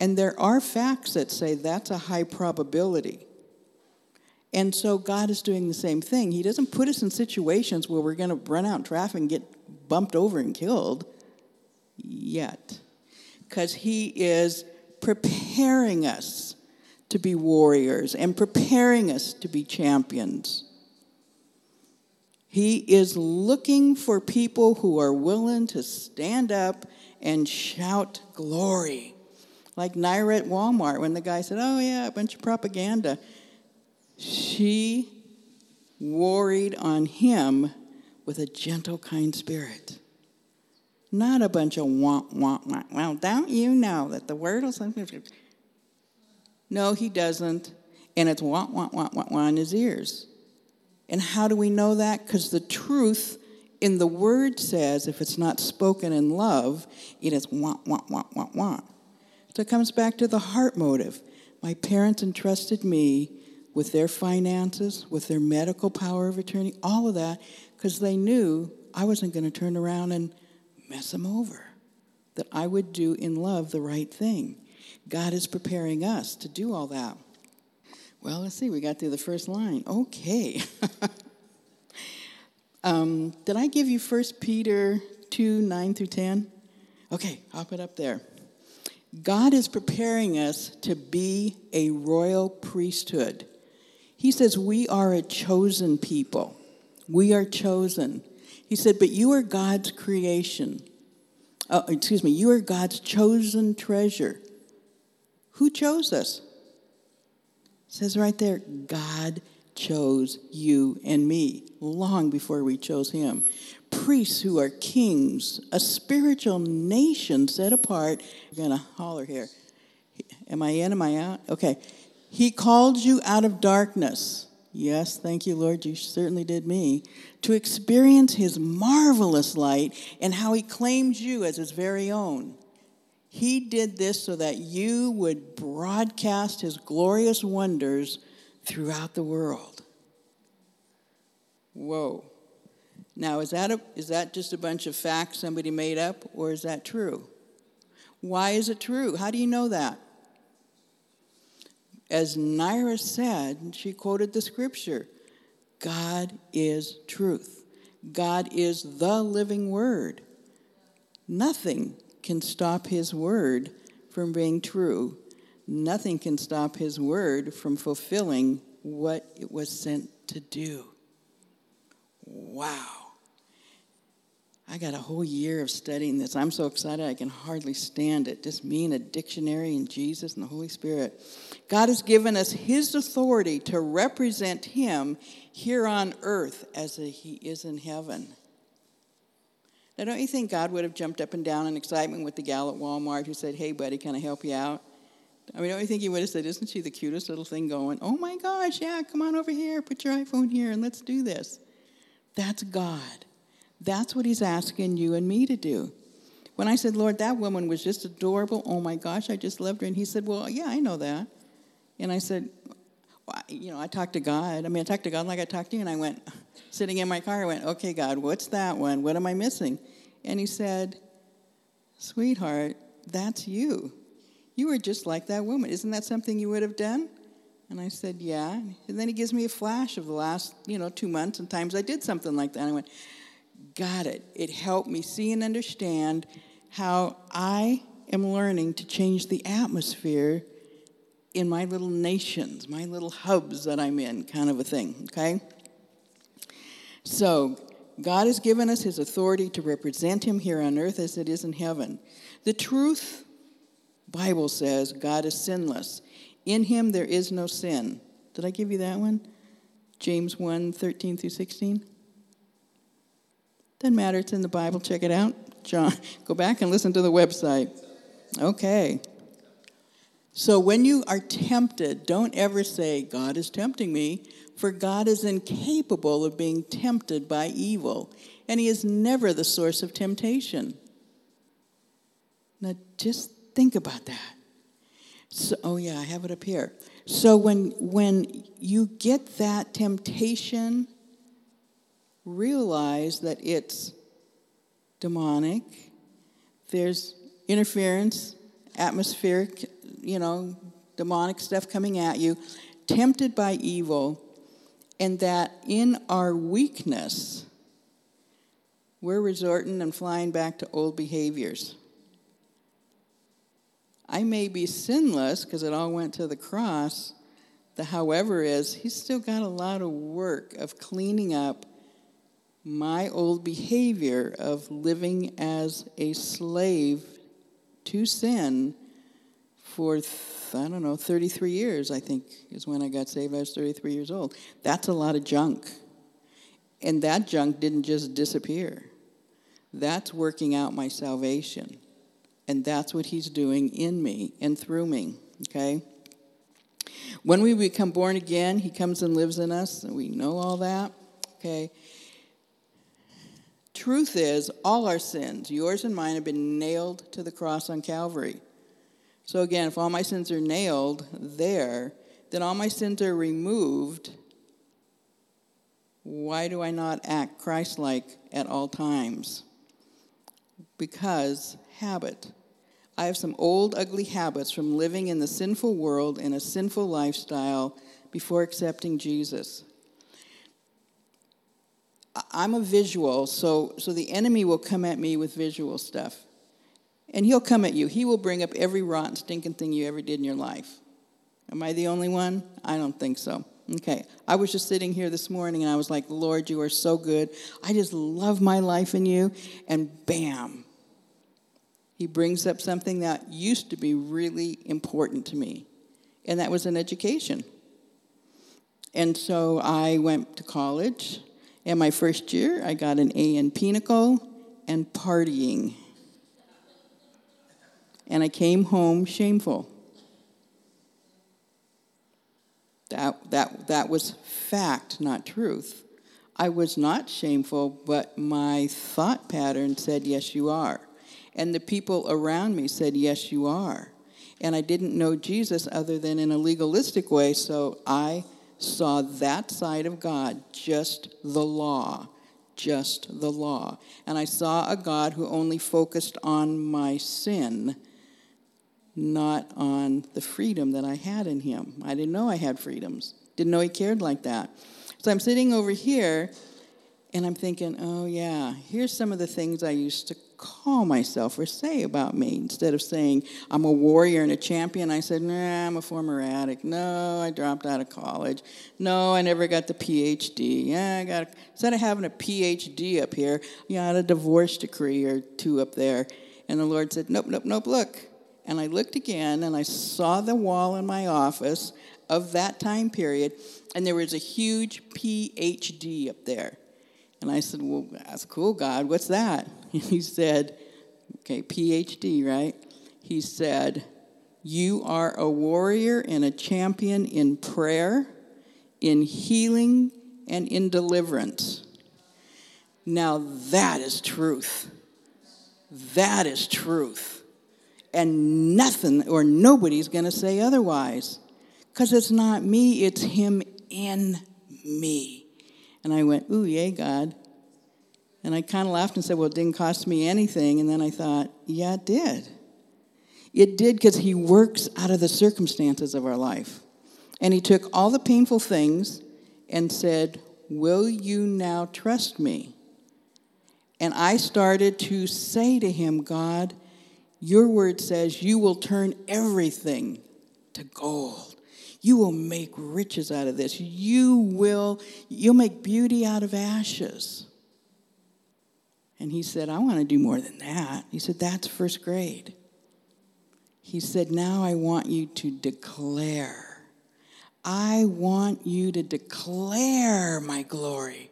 And there are facts that say that's a high probability. And so God is doing the same thing. He doesn't put us in situations where we're going to run out in traffic and get bumped over and killed yet. Because he is preparing us to be warriors and preparing us to be champions. He is looking for people who are willing to stand up and shout glory. Like Naira at Walmart, when the guy said, oh, yeah, a bunch of propaganda. She warried on him with a gentle, kind spirit. Not a bunch of want. Well, don't you know that the word or something? No, he doesn't. And it's want in his ears. And how do we know that? Because the truth in the word says, if it's not spoken in love, it is want. So it comes back to the heart motive. My parents entrusted me with their finances, with their medical power of attorney, all of that, because they knew I wasn't going to turn around and mess them over, that I would do in love the right thing. God is preparing us to do all that. Well, let's see, we got through the first line. Okay. Did I give you 1 Peter 2, 9 through 10? Okay, I'll put up there. God is preparing us to be a royal priesthood. He says we are a chosen people. We are chosen. He said, but you are God's creation. You are God's chosen treasure. Who chose us? It says right there, God chose you and me long before we chose him. Priests who are kings, a spiritual nation set apart. I'm going to holler here. Am I in? Am I out? Okay. He called you out of darkness. Yes, thank you, Lord. You certainly did me. To experience his marvelous light and how he claims you as his very own. He did this so that you would broadcast his glorious wonders throughout the world. Whoa. Now, is that just a bunch of facts somebody made up, or is that true? Why is it true? How do you know that? As Naira said, she quoted the scripture, God is truth. God is the living word. Nothing can stop his word from being true. Nothing can stop his word from fulfilling what it was sent to do. Wow. I got a whole year of studying this. I'm so excited I can hardly stand it. Just me and a dictionary and Jesus and the Holy Spirit. God has given us his authority to represent him here on earth as he is in heaven. Now, don't you think God would have jumped up and down in excitement with the gal at Walmart who said, hey, buddy, can I help you out? I mean, don't you think he would have said, isn't she the cutest little thing going, oh, my gosh, yeah, come on over here, put your iPhone here, and let's do this. That's God. That's what he's asking you and me to do. When I said, Lord, that woman was just adorable. Oh, my gosh, I just loved her. And he said, well, yeah, I know that. And I said, well, you know, I talked to God. I mean, I talked to God like I talked to you. And I went, sitting in my car, I went, okay, God, what's that one? What am I missing? And he said, sweetheart, that's you. You were just like that woman. Isn't that something you would have done? And I said, yeah. And then he gives me a flash of the last, 2 months. Sometimes I did something like that. And I went, got it. It helped me see and understand how I am learning to change the atmosphere in my little nations, my little hubs that I'm in, kind of a thing, okay? So God has given us his authority to represent him here on earth as it is in heaven. The truth, Bible says, God is sinless. In him there is no sin. Did I give you that one? James 1, 13 through 16? Doesn't matter, it's in the Bible, check it out. John, go back and listen to the website. Okay. So when you are tempted, don't ever say, God is tempting me, for God is incapable of being tempted by evil, and he is never the source of temptation. Now, just think about that. So, oh, yeah, I have it up here. So when you get that temptation, realize that it's demonic, there's interference, atmospheric, demonic stuff coming at you, tempted by evil, and that in our weakness, we're resorting and flying back to old behaviors. I may be sinless because it all went to the cross. The however is, he's still got a lot of work of cleaning up my old behavior of living as a slave to sin for, 33 years, I think, is when I got saved. I was 33 years old. That's a lot of junk. And that junk didn't just disappear. That's working out my salvation. And that's what he's doing in me and through me, okay? When we become born again, he comes and lives in us, and we know all that, okay? Truth is, all our sins, yours and mine, have been nailed to the cross on Calvary. So again, if all my sins are nailed there, then all my sins are removed. Why do I not act Christ-like at all times? Because habit. I have some old, ugly habits from living in the sinful world in a sinful lifestyle before accepting Jesus. I'm a visual, so the enemy will come at me with visual stuff. And he'll come at you. He will bring up every rotten, stinking thing you ever did in your life. Am I the only one? I don't think so. Okay. I was just sitting here this morning, and I was like, Lord, you are so good. I just love my life in you. And bam. He brings up something that used to be really important to me, and that was an education. And so I went to college, and my first year, I got an A in Pinnacle and partying. And I came home shameful. That was fact, not truth. I was not shameful, but my thought pattern said, yes, you are. And the people around me said, yes, you are. And I didn't know Jesus other than in a legalistic way, so I saw that side of God, just the law. And I saw a God who only focused on my sin, not on the freedom that I had in him. I didn't know I had freedoms. Didn't know he cared like that. So I'm sitting over here, and I'm thinking, oh, yeah, here's some of the things I used to call myself or say about me. Instead of saying, I'm a warrior and a champion, I said, nah, I'm a former addict. No, I dropped out of college. No, I never got the PhD. Yeah, I got a, instead of having a PhD up here, you had a divorce decree or two up there. And the Lord said, nope, nope, nope, look. And I looked again, and I saw the wall in my office of that time period, and there was a huge PhD up there. And I said, well, that's cool, God. What's that? And he said, okay, PhD, right? He said, you are a warrior and a champion in prayer, in healing, and in deliverance. Now that is truth. That is truth. And nothing or nobody's going to say otherwise. Because it's not me, it's him in me. And I went, ooh, yay, God. And I kind of laughed and said, well, it didn't cost me anything. And then I thought, yeah, it did. It did, because he works out of the circumstances of our life. And he took all the painful things and said, will you now trust me? And I started to say to him, God, your word says you will turn everything to gold. You will make riches out of this. You'll make beauty out of ashes. And he said, I want to do more than that. He said, that's first grade. He said, now I want you to declare. I want you to declare my glory.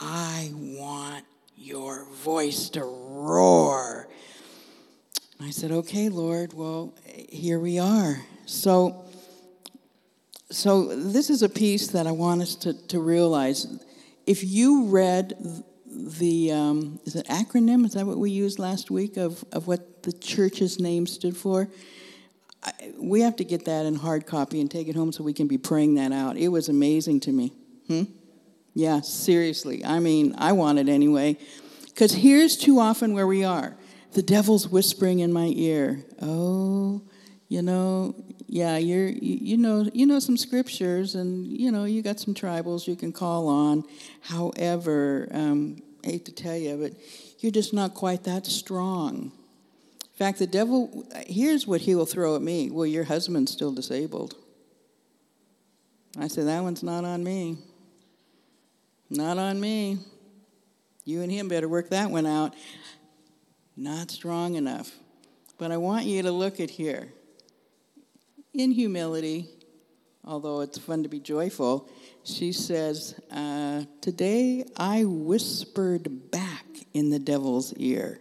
I want your voice to roar. And I said, okay, Lord, well, here we are. So this is a piece that I want us to realize. If you read the, is it acronym? Is that what we used last week of what the church's name stood for? We have to get that in hard copy and take it home so we can be praying that out. It was amazing to me. Yeah, seriously. I mean, I want it anyway. Because here's too often where we are. The devil's whispering in my ear. Oh, you know... Yeah, you know some scriptures, and you know you got some tribals you can call on. However, I hate to tell you, but you're just not quite that strong. In fact, the devil, here's what he will throw at me. Well, your husband's still disabled. I say, that one's not on me. Not on me. You and him better work that one out. Not strong enough. But I want you to look at here. In humility, although it's fun to be joyful, she says, today I whispered back in the devil's ear.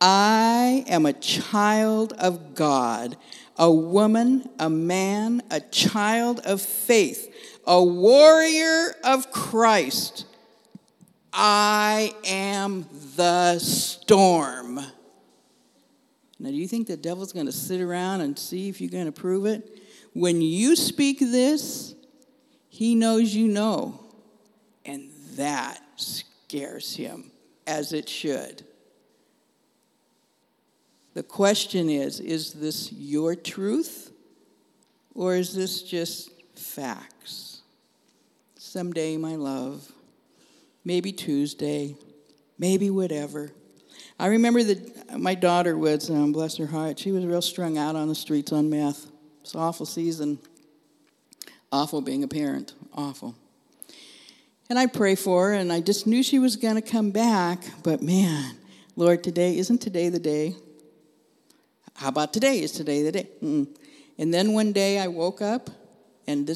I am a child of God, a woman, a man, a child of faith, a warrior of Christ. I am the storm. Now, do you think the devil's going to sit around and see if you're going to prove it? When you speak this, he knows you know. And that scares him, as it should. The question is this your truth? Or is this just facts? Someday, my love. Maybe Tuesday. Maybe whatever. I remember that my daughter was, bless her heart, she was real strung out on the streets on meth. It's an awful season. Awful being a parent. Awful. And I pray for her, and I just knew she was going to come back. But, man, Lord, isn't today the day? How about today? Is today the day? And then one day I woke up, and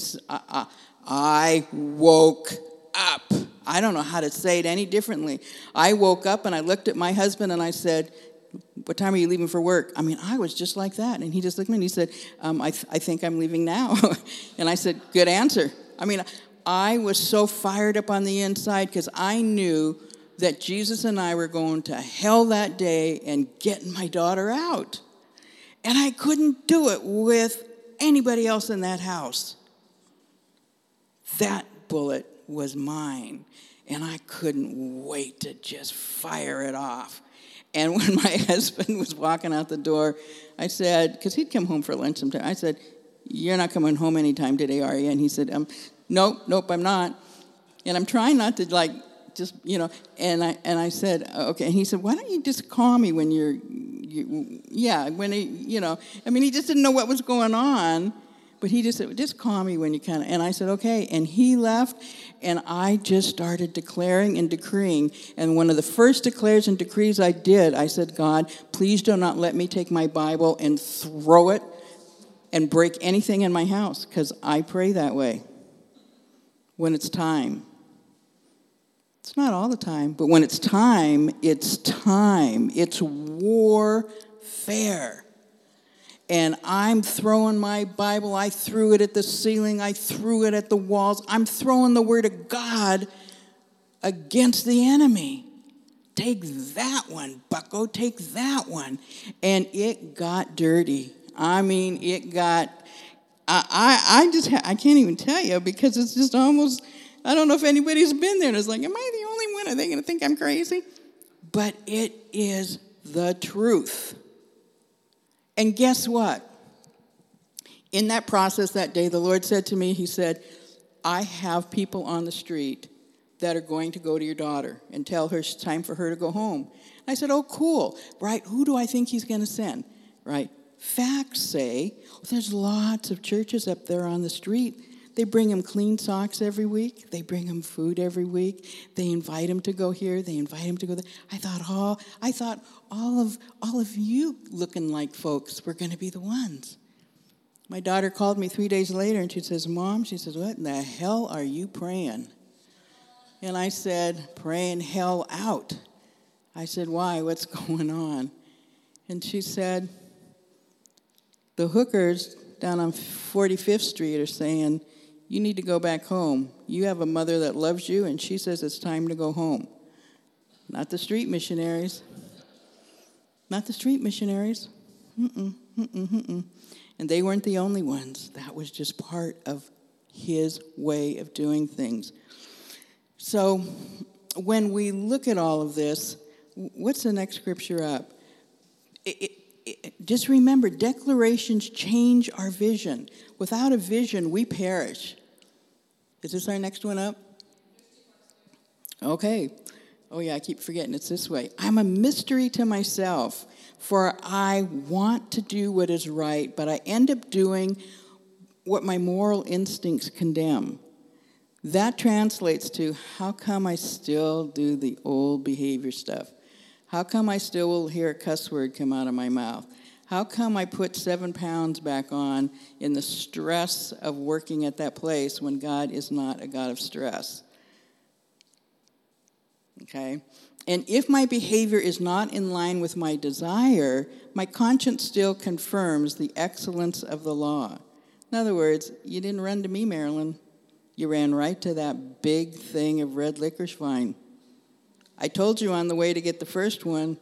I woke up. I don't know how to say it any differently. I woke up and I looked at my husband and I said, what time are you leaving for work? I mean, I was just like that. And he just looked at me and he said, I think I'm leaving now. And I said, good answer. I mean, I was so fired up on the inside because I knew that Jesus and I were going to hell that day and getting my daughter out. And I couldn't do it with anybody else in that house. That bullet was mine, and I couldn't wait to just fire it off. And when my husband was walking out the door, I said, because he'd come home for lunch sometime, I said, you're not coming home anytime today, are you? And he said, nope, I'm not. And I'm trying not to, like, just, you know, and I said, okay. And he said, why don't you just call me when he just didn't know what was going on, but he just said, just call me when you can. And I said, okay. And he left, and I just started declaring and decreeing. And one of the first declares and decrees I did, I said, God, please do not let me take my Bible and throw it and break anything in my house, because I pray that way when it's time. It's not all the time, but when it's time, it's time. It's warfare. And I'm throwing my Bible. I threw it at the ceiling. I threw it at the walls. I'm throwing the Word of God against the enemy. Take that one, bucko. Take that one. And it got dirty. I mean, it got... I can't even tell you, because it's just almost... I don't know if anybody's been there, and it's like, am I the only one? Are they going to think I'm crazy? But it is the truth. And guess what? In that process that day, the Lord said to me, he said, I have people on the street that are going to go to your daughter and tell her it's time for her to go home. And I said, oh, cool. Right, who do I think he's going to send? Right, facts say, well, there's lots of churches up there on the street. They bring them clean socks every week. They bring them food every week. They invite them to go here. They invite them to go there. I thought all of you looking like folks were going to be the ones. My daughter called me 3 days later, and she says, Mom, she says, what in the hell are you praying? And I said, praying hell out. I said, why? What's going on? And she said, the hookers down on 45th Street are saying, you need to go back home. You have a mother that loves you, and she says it's time to go home. Not the street missionaries. Not the street missionaries. And they weren't the only ones. That was just part of his way of doing things. So when we look at all of this, what's the next scripture up? Just remember, declarations change our vision. Without a vision, we perish. Is this our next one up? Okay. Oh, yeah, I keep forgetting it's this way. I'm a mystery to myself, for I want to do what is right, but I end up doing what my moral instincts condemn. That translates to, how come I still do the old behavior stuff? How come I still will hear a cuss word come out of my mouth? How come I put 7 pounds back on in the stress of working at that place when God is not a God of stress? Okay? And if my behavior is not in line with my desire, my conscience still confirms the excellence of the law. In other words, you didn't run to me, Marilyn. You ran right to that big thing of red licorice vine. I told you on the way to get the first one,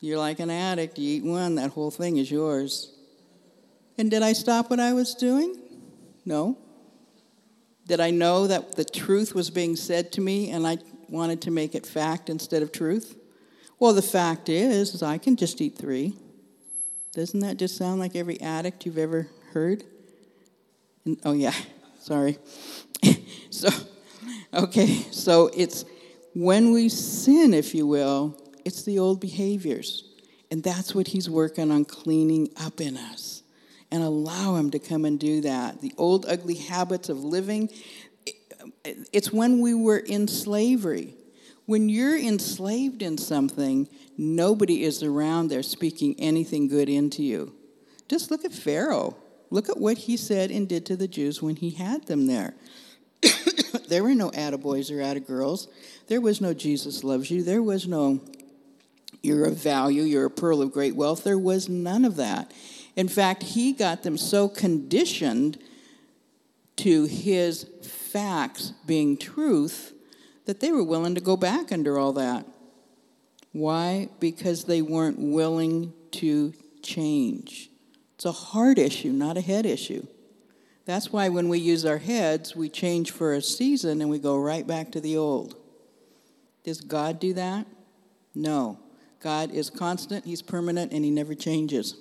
you're like an addict. You eat one, that whole thing is yours. And did I stop what I was doing? No. Did I know that the truth was being said to me and I wanted to make it fact instead of truth? Well, the fact is I can just eat 3. Doesn't that just sound like every addict you've ever heard? And, oh, yeah. Sorry. So it's... when we sin, if you will, it's the old behaviors. And that's what he's working on cleaning up in us. And allow him to come and do that. The old ugly habits of living, it's when we were in slavery. When you're enslaved in something, nobody is around there speaking anything good into you. Just look at Pharaoh. Look at what he said and did to the Jews when he had them there. There were no attaboys or attagirls. There was no Jesus loves you. There was no you're of value, you're a pearl of great wealth. There was none of that. In fact, he got them so conditioned to his facts being truth that they were willing to go back under all that. Why? Because they weren't willing to change. It's a heart issue, not a head issue. That's why when we use our heads, we change for a season and we go right back to the old. Does God do that? No. God is constant, he's permanent, and he never changes.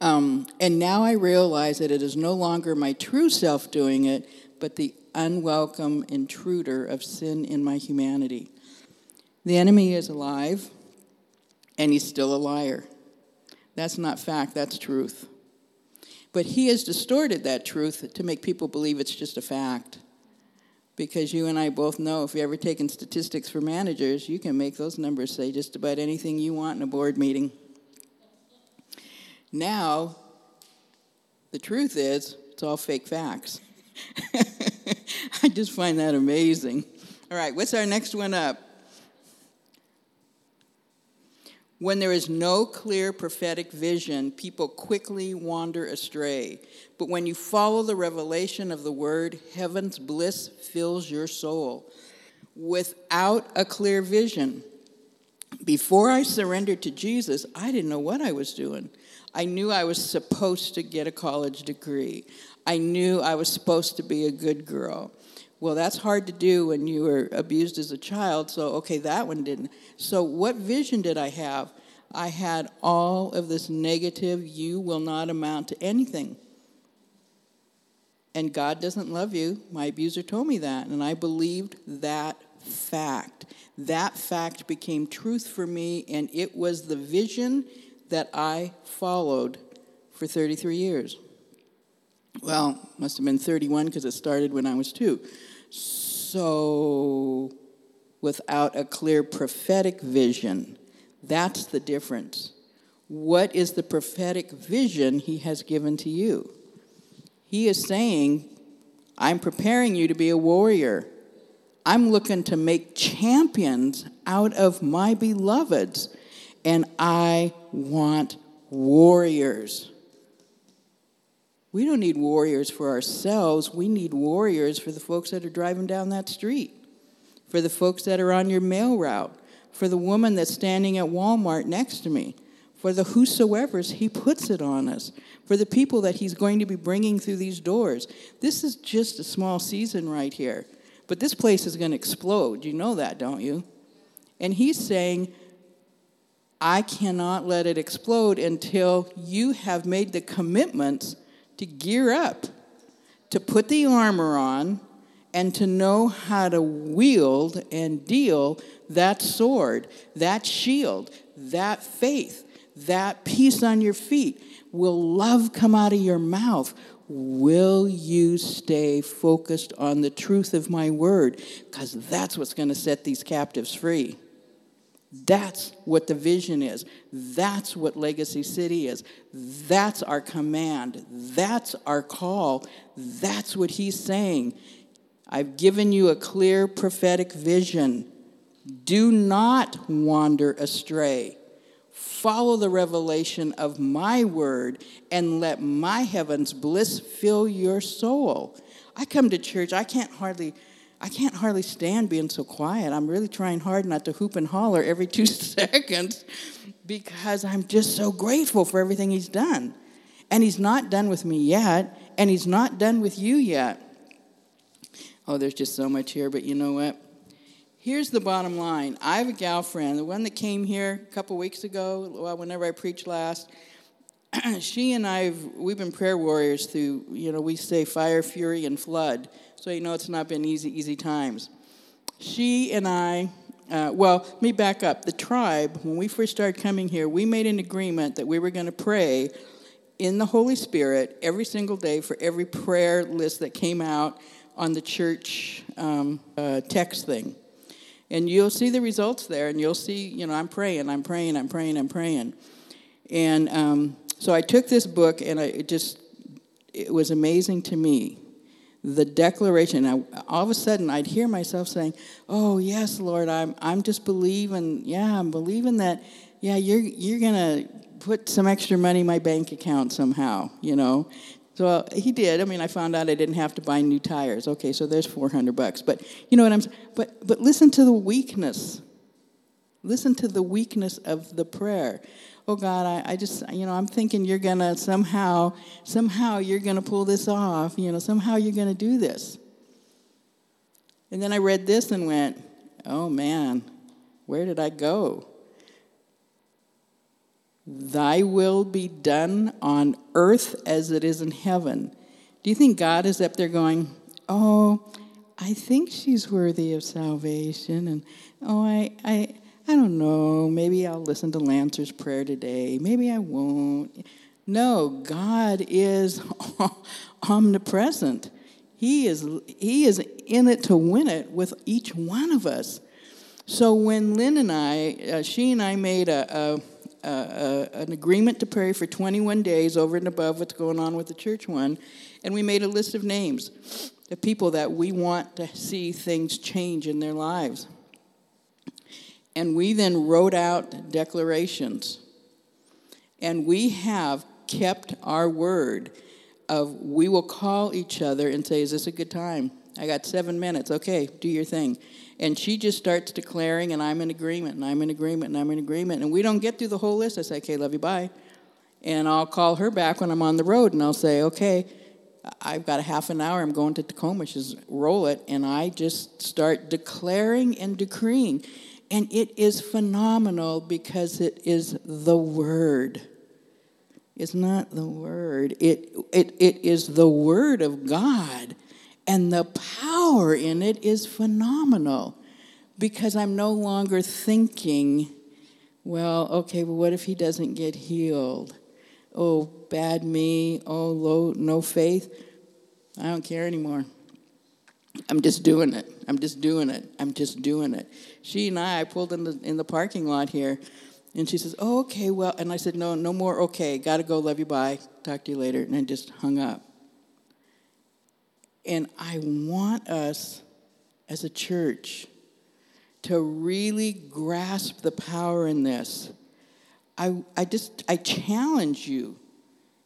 And now I realize that it is no longer my true self doing it, but the unwelcome intruder of sin in my humanity. The enemy is alive, and he's still a liar. That's not fact, that's truth. But he has distorted that truth to make people believe it's just a fact. Because you and I both know if you've ever taken statistics for managers, you can make those numbers say just about anything you want in a board meeting. Now, the truth is, it's all fake facts. I just find that amazing. All right, what's our next one up? When there is no clear prophetic vision, people quickly wander astray. But when you follow the revelation of the word, heaven's bliss fills your soul. Without a clear vision, before I surrendered to Jesus, I didn't know what I was doing. I knew I was supposed to get a college degree. I knew I was supposed to be a good girl. Well, that's hard to do when you were abused as a child, so okay, that one didn't. So what vision did I have? I had all of this negative, you will not amount to anything. And God doesn't love you. My abuser told me that, and I believed that fact. That fact became truth for me, and it was the vision that I followed for 33 years. Well, must have been 31 because it started when I was 2. So without a clear prophetic vision, that's the difference. What is the prophetic vision he has given to you? He is saying, I'm preparing you to be a warrior. I'm looking to make champions out of my beloveds, and I want warriors. We don't need warriors for ourselves. We need warriors for the folks that are driving down that street, for the folks that are on your mail route, for the woman that's standing at Walmart next to me, for the whosoever's he puts it on us, for the people that he's going to be bringing through these doors. This is just a small season right here, but this place is going to explode. You know that, don't you? And he's saying, I cannot let it explode until you have made the commitments to gear up, to put the armor on, and to know how to wield and deal that sword, that shield, that faith, that peace on your feet. Will love come out of your mouth? Will you stay focused on the truth of my word? Because that's what's going to set these captives free. That's what the vision is. That's what Legacy City is. That's our command. That's our call. That's what he's saying. I've given you a clear prophetic vision. Do not wander astray. Follow the revelation of my word and let my heaven's bliss fill your soul. I come to church, I can't hardly stand being so quiet. I'm really trying hard not to hoop and holler every 2 seconds because I'm just so grateful for everything he's done. And he's not done with me yet, and he's not done with you yet. Oh, there's just so much here, but you know what? Here's the bottom line. I have a gal friend, the one that came here a couple weeks ago, whenever I preached last. She and I, we've been prayer warriors through, we say fire, fury, and flood. So it's not been easy times. She and I, let me back up. The tribe, when we first started coming here, we made an agreement that we were going to pray in the Holy Spirit every single day for every prayer list that came out on the church text thing. And you'll see the results there, and you'll see, I'm praying. And so I took this book, and it was amazing to me. The declaration, all of a sudden I'd hear myself saying, oh, yes, Lord, I'm just believing, I'm believing that, you're going to put some extra money in my bank account somehow, So he did. I found out I didn't have to buy new tires. Okay, so there's $400. But you know what I'm saying? But listen to the weakness. Listen to the weakness of the prayer. Oh, God, I just, I'm thinking you're going to somehow you're going to pull this off. Somehow you're going to do this. And then I read this and went, oh, man, where did I go? Thy will be done on earth as it is in heaven. Do you think God is up there going, oh, I think she's worthy of salvation, and I don't know, maybe I'll listen to Lancer's prayer today, maybe I won't. No, God is omnipresent. He is in it to win it with each one of us. So when Lynn and I, she and I made an agreement to pray for 21 days over and above what's going on with the church one, and we made a list of names of people that we want to see things change in their lives. And we then wrote out declarations. And we have kept our word of we will call each other and say, is this a good time? I got 7 minutes. Okay, do your thing. And she just starts declaring, and I'm in agreement, and I'm in agreement, and I'm in agreement. And we don't get through the whole list. I say, okay, love you, bye. And I'll call her back when I'm on the road, and I'll say, okay, I've got a half an hour. I'm going to Tacoma. She says, roll it. And I just start declaring and decreeing. And it is phenomenal because it is the word. It's not the word. It is the word of God. And the power in it is phenomenal because I'm no longer thinking, well, okay, well, what if he doesn't get healed? Oh, bad me. Oh, low, no faith. I don't care anymore. I'm just doing it. I'm just doing it. I'm just doing it. She and I pulled in the parking lot here, and she says, oh, okay, well, and I said, no more, okay, got to go, love you, bye, talk to you later, and I just hung up. And I want us as a church to really grasp the power in this. I challenge you,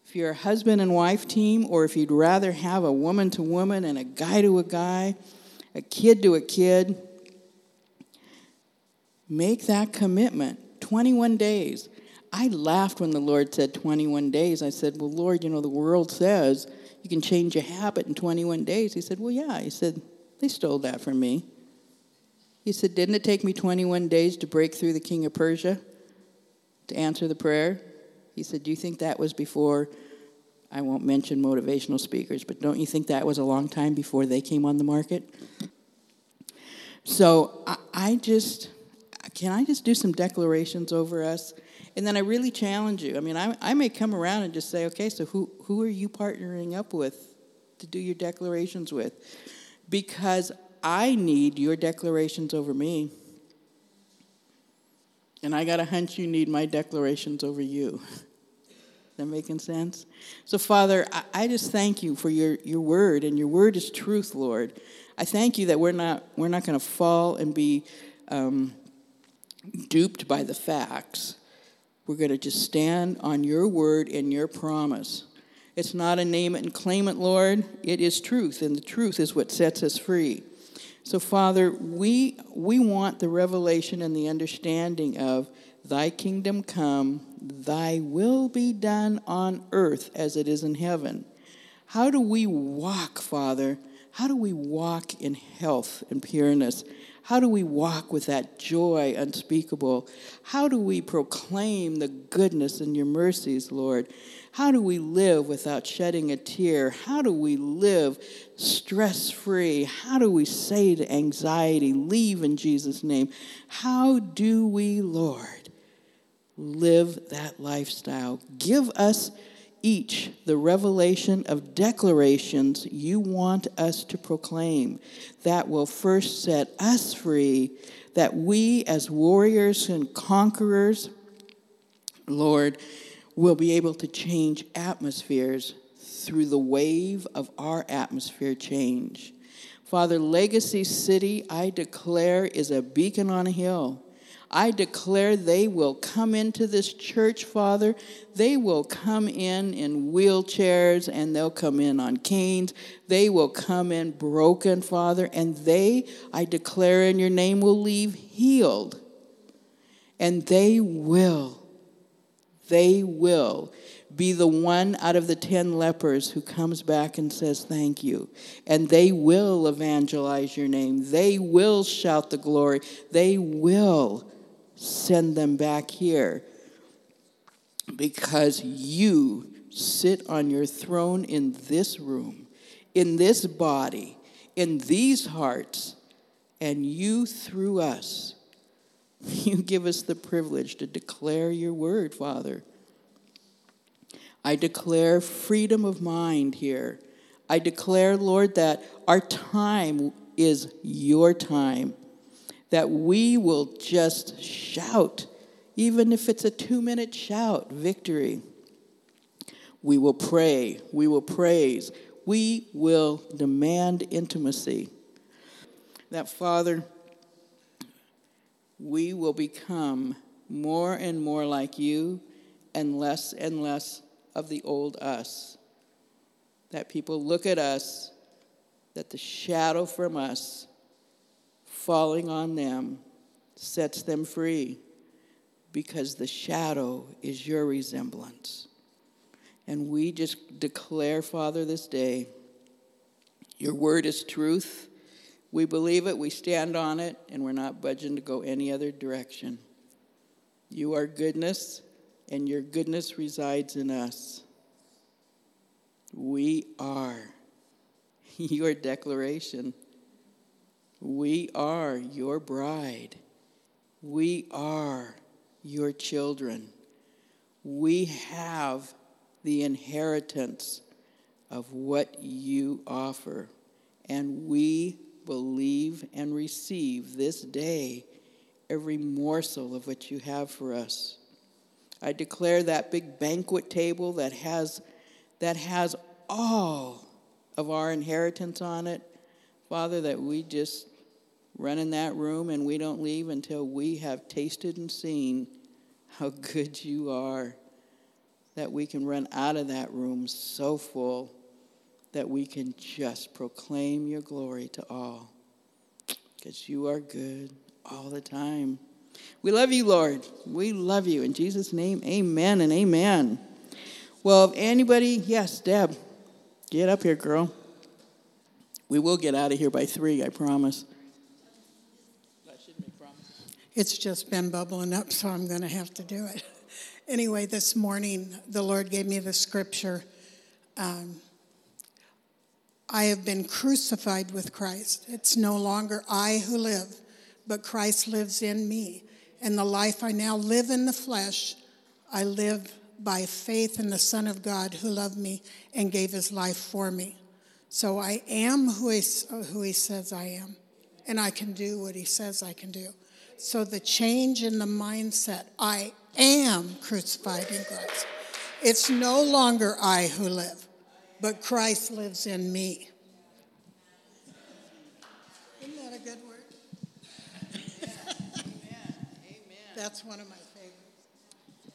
if you're a husband and wife team, or if you'd rather have a woman to woman and a guy to a guy, a kid to a kid, make that commitment. 21 days. I laughed when the Lord said 21 days. I said, well, Lord, the world says you can change a habit in 21 days. He said, well, yeah. He said, they stole that from me. He said, didn't it take me 21 days to break through the king of Persia to answer the prayer? He said, do you think that was before, I won't mention motivational speakers, but don't you think that was a long time before they came on the market? So can I just do some declarations over us? And then I really challenge you. I mean, I may come around and just say, okay, so who are you partnering up with to do your declarations with? Because I need your declarations over me. And I got a hunch you need my declarations over you. Is that making sense? So, Father, I just thank you for your word, and your word is truth, Lord. I thank you that we're not going to fall and be duped by the facts. We're going to just stand on your word and your promise. It's not a name it and claim it, Lord. It is truth, and the truth is what sets us free. So, Father, we want the revelation and the understanding of thy kingdom come, thy will be done on earth as it is in heaven. How do we walk, Father? How do we walk in health and pureness? How do we walk with that joy unspeakable? How do we proclaim the goodness and your mercies, Lord? How do we live without shedding a tear? How do we live stress-free? How do we say to anxiety, leave in Jesus' name? How do we, Lord, live that lifestyle? Give us each the revelation of declarations you want us to proclaim that will first set us free, that we as warriors and conquerors, Lord, will be able to change atmospheres through the wave of our atmosphere change. Father, Legacy City, I declare, is a beacon on a hill. I declare they will come into this church, Father. They will come in wheelchairs, and they'll come in on canes. They will come in broken, Father, and they, I declare in your name, will leave healed. And they will be the one out of the 10 lepers who comes back and says thank you. And they will evangelize your name. They will shout the glory. They will send them back here because you sit on your throne in this room, in this body, in these hearts, and you through us. You give us the privilege to declare your word, Father. I declare freedom of mind here. I declare, Lord, that our time is your time, that we will just shout, even if it's a 2-minute shout, victory. We will pray. We will praise. We will demand intimacy. That, Father, we will become more and more like you and less of the old us. That people look at us, that the shadow from us falling on them sets them free, because the shadow is your resemblance. And we just declare, Father, this day, your word is truth. We believe it, we stand on it, and we're not budging to go any other direction. You are goodness, and your goodness resides in us. We are your declaration. We are your bride. We are your children. We have the inheritance of what you offer, and we believe and receive this day every morsel of what you have for us. I declare that big banquet table that has all of our inheritance on it, Father, that we just run in that room and we don't leave until we have tasted and seen how good you are, that we can run out of that room so full that we can just proclaim your glory to all, because you are good all the time. We love you, Lord. We love you. In Jesus' name, amen and amen. Well, if anybody, yes, Deb, get up here, girl. We will get out of here by 3, I promise. I shouldn't make promises. It's just been bubbling up, so I'm going to have to do it. Anyway, this morning, the Lord gave me the scripture, I have been crucified with Christ. It's no longer I who live, but Christ lives in me. And the life I now live in the flesh, I live by faith in the Son of God who loved me and gave his life for me. So I am who he says I am, and I can do what he says I can do. So the change in the mindset, I am crucified in Christ. It's no longer I who live, but Christ lives in me. Isn't that a good word? Amen. Amen. That's one of my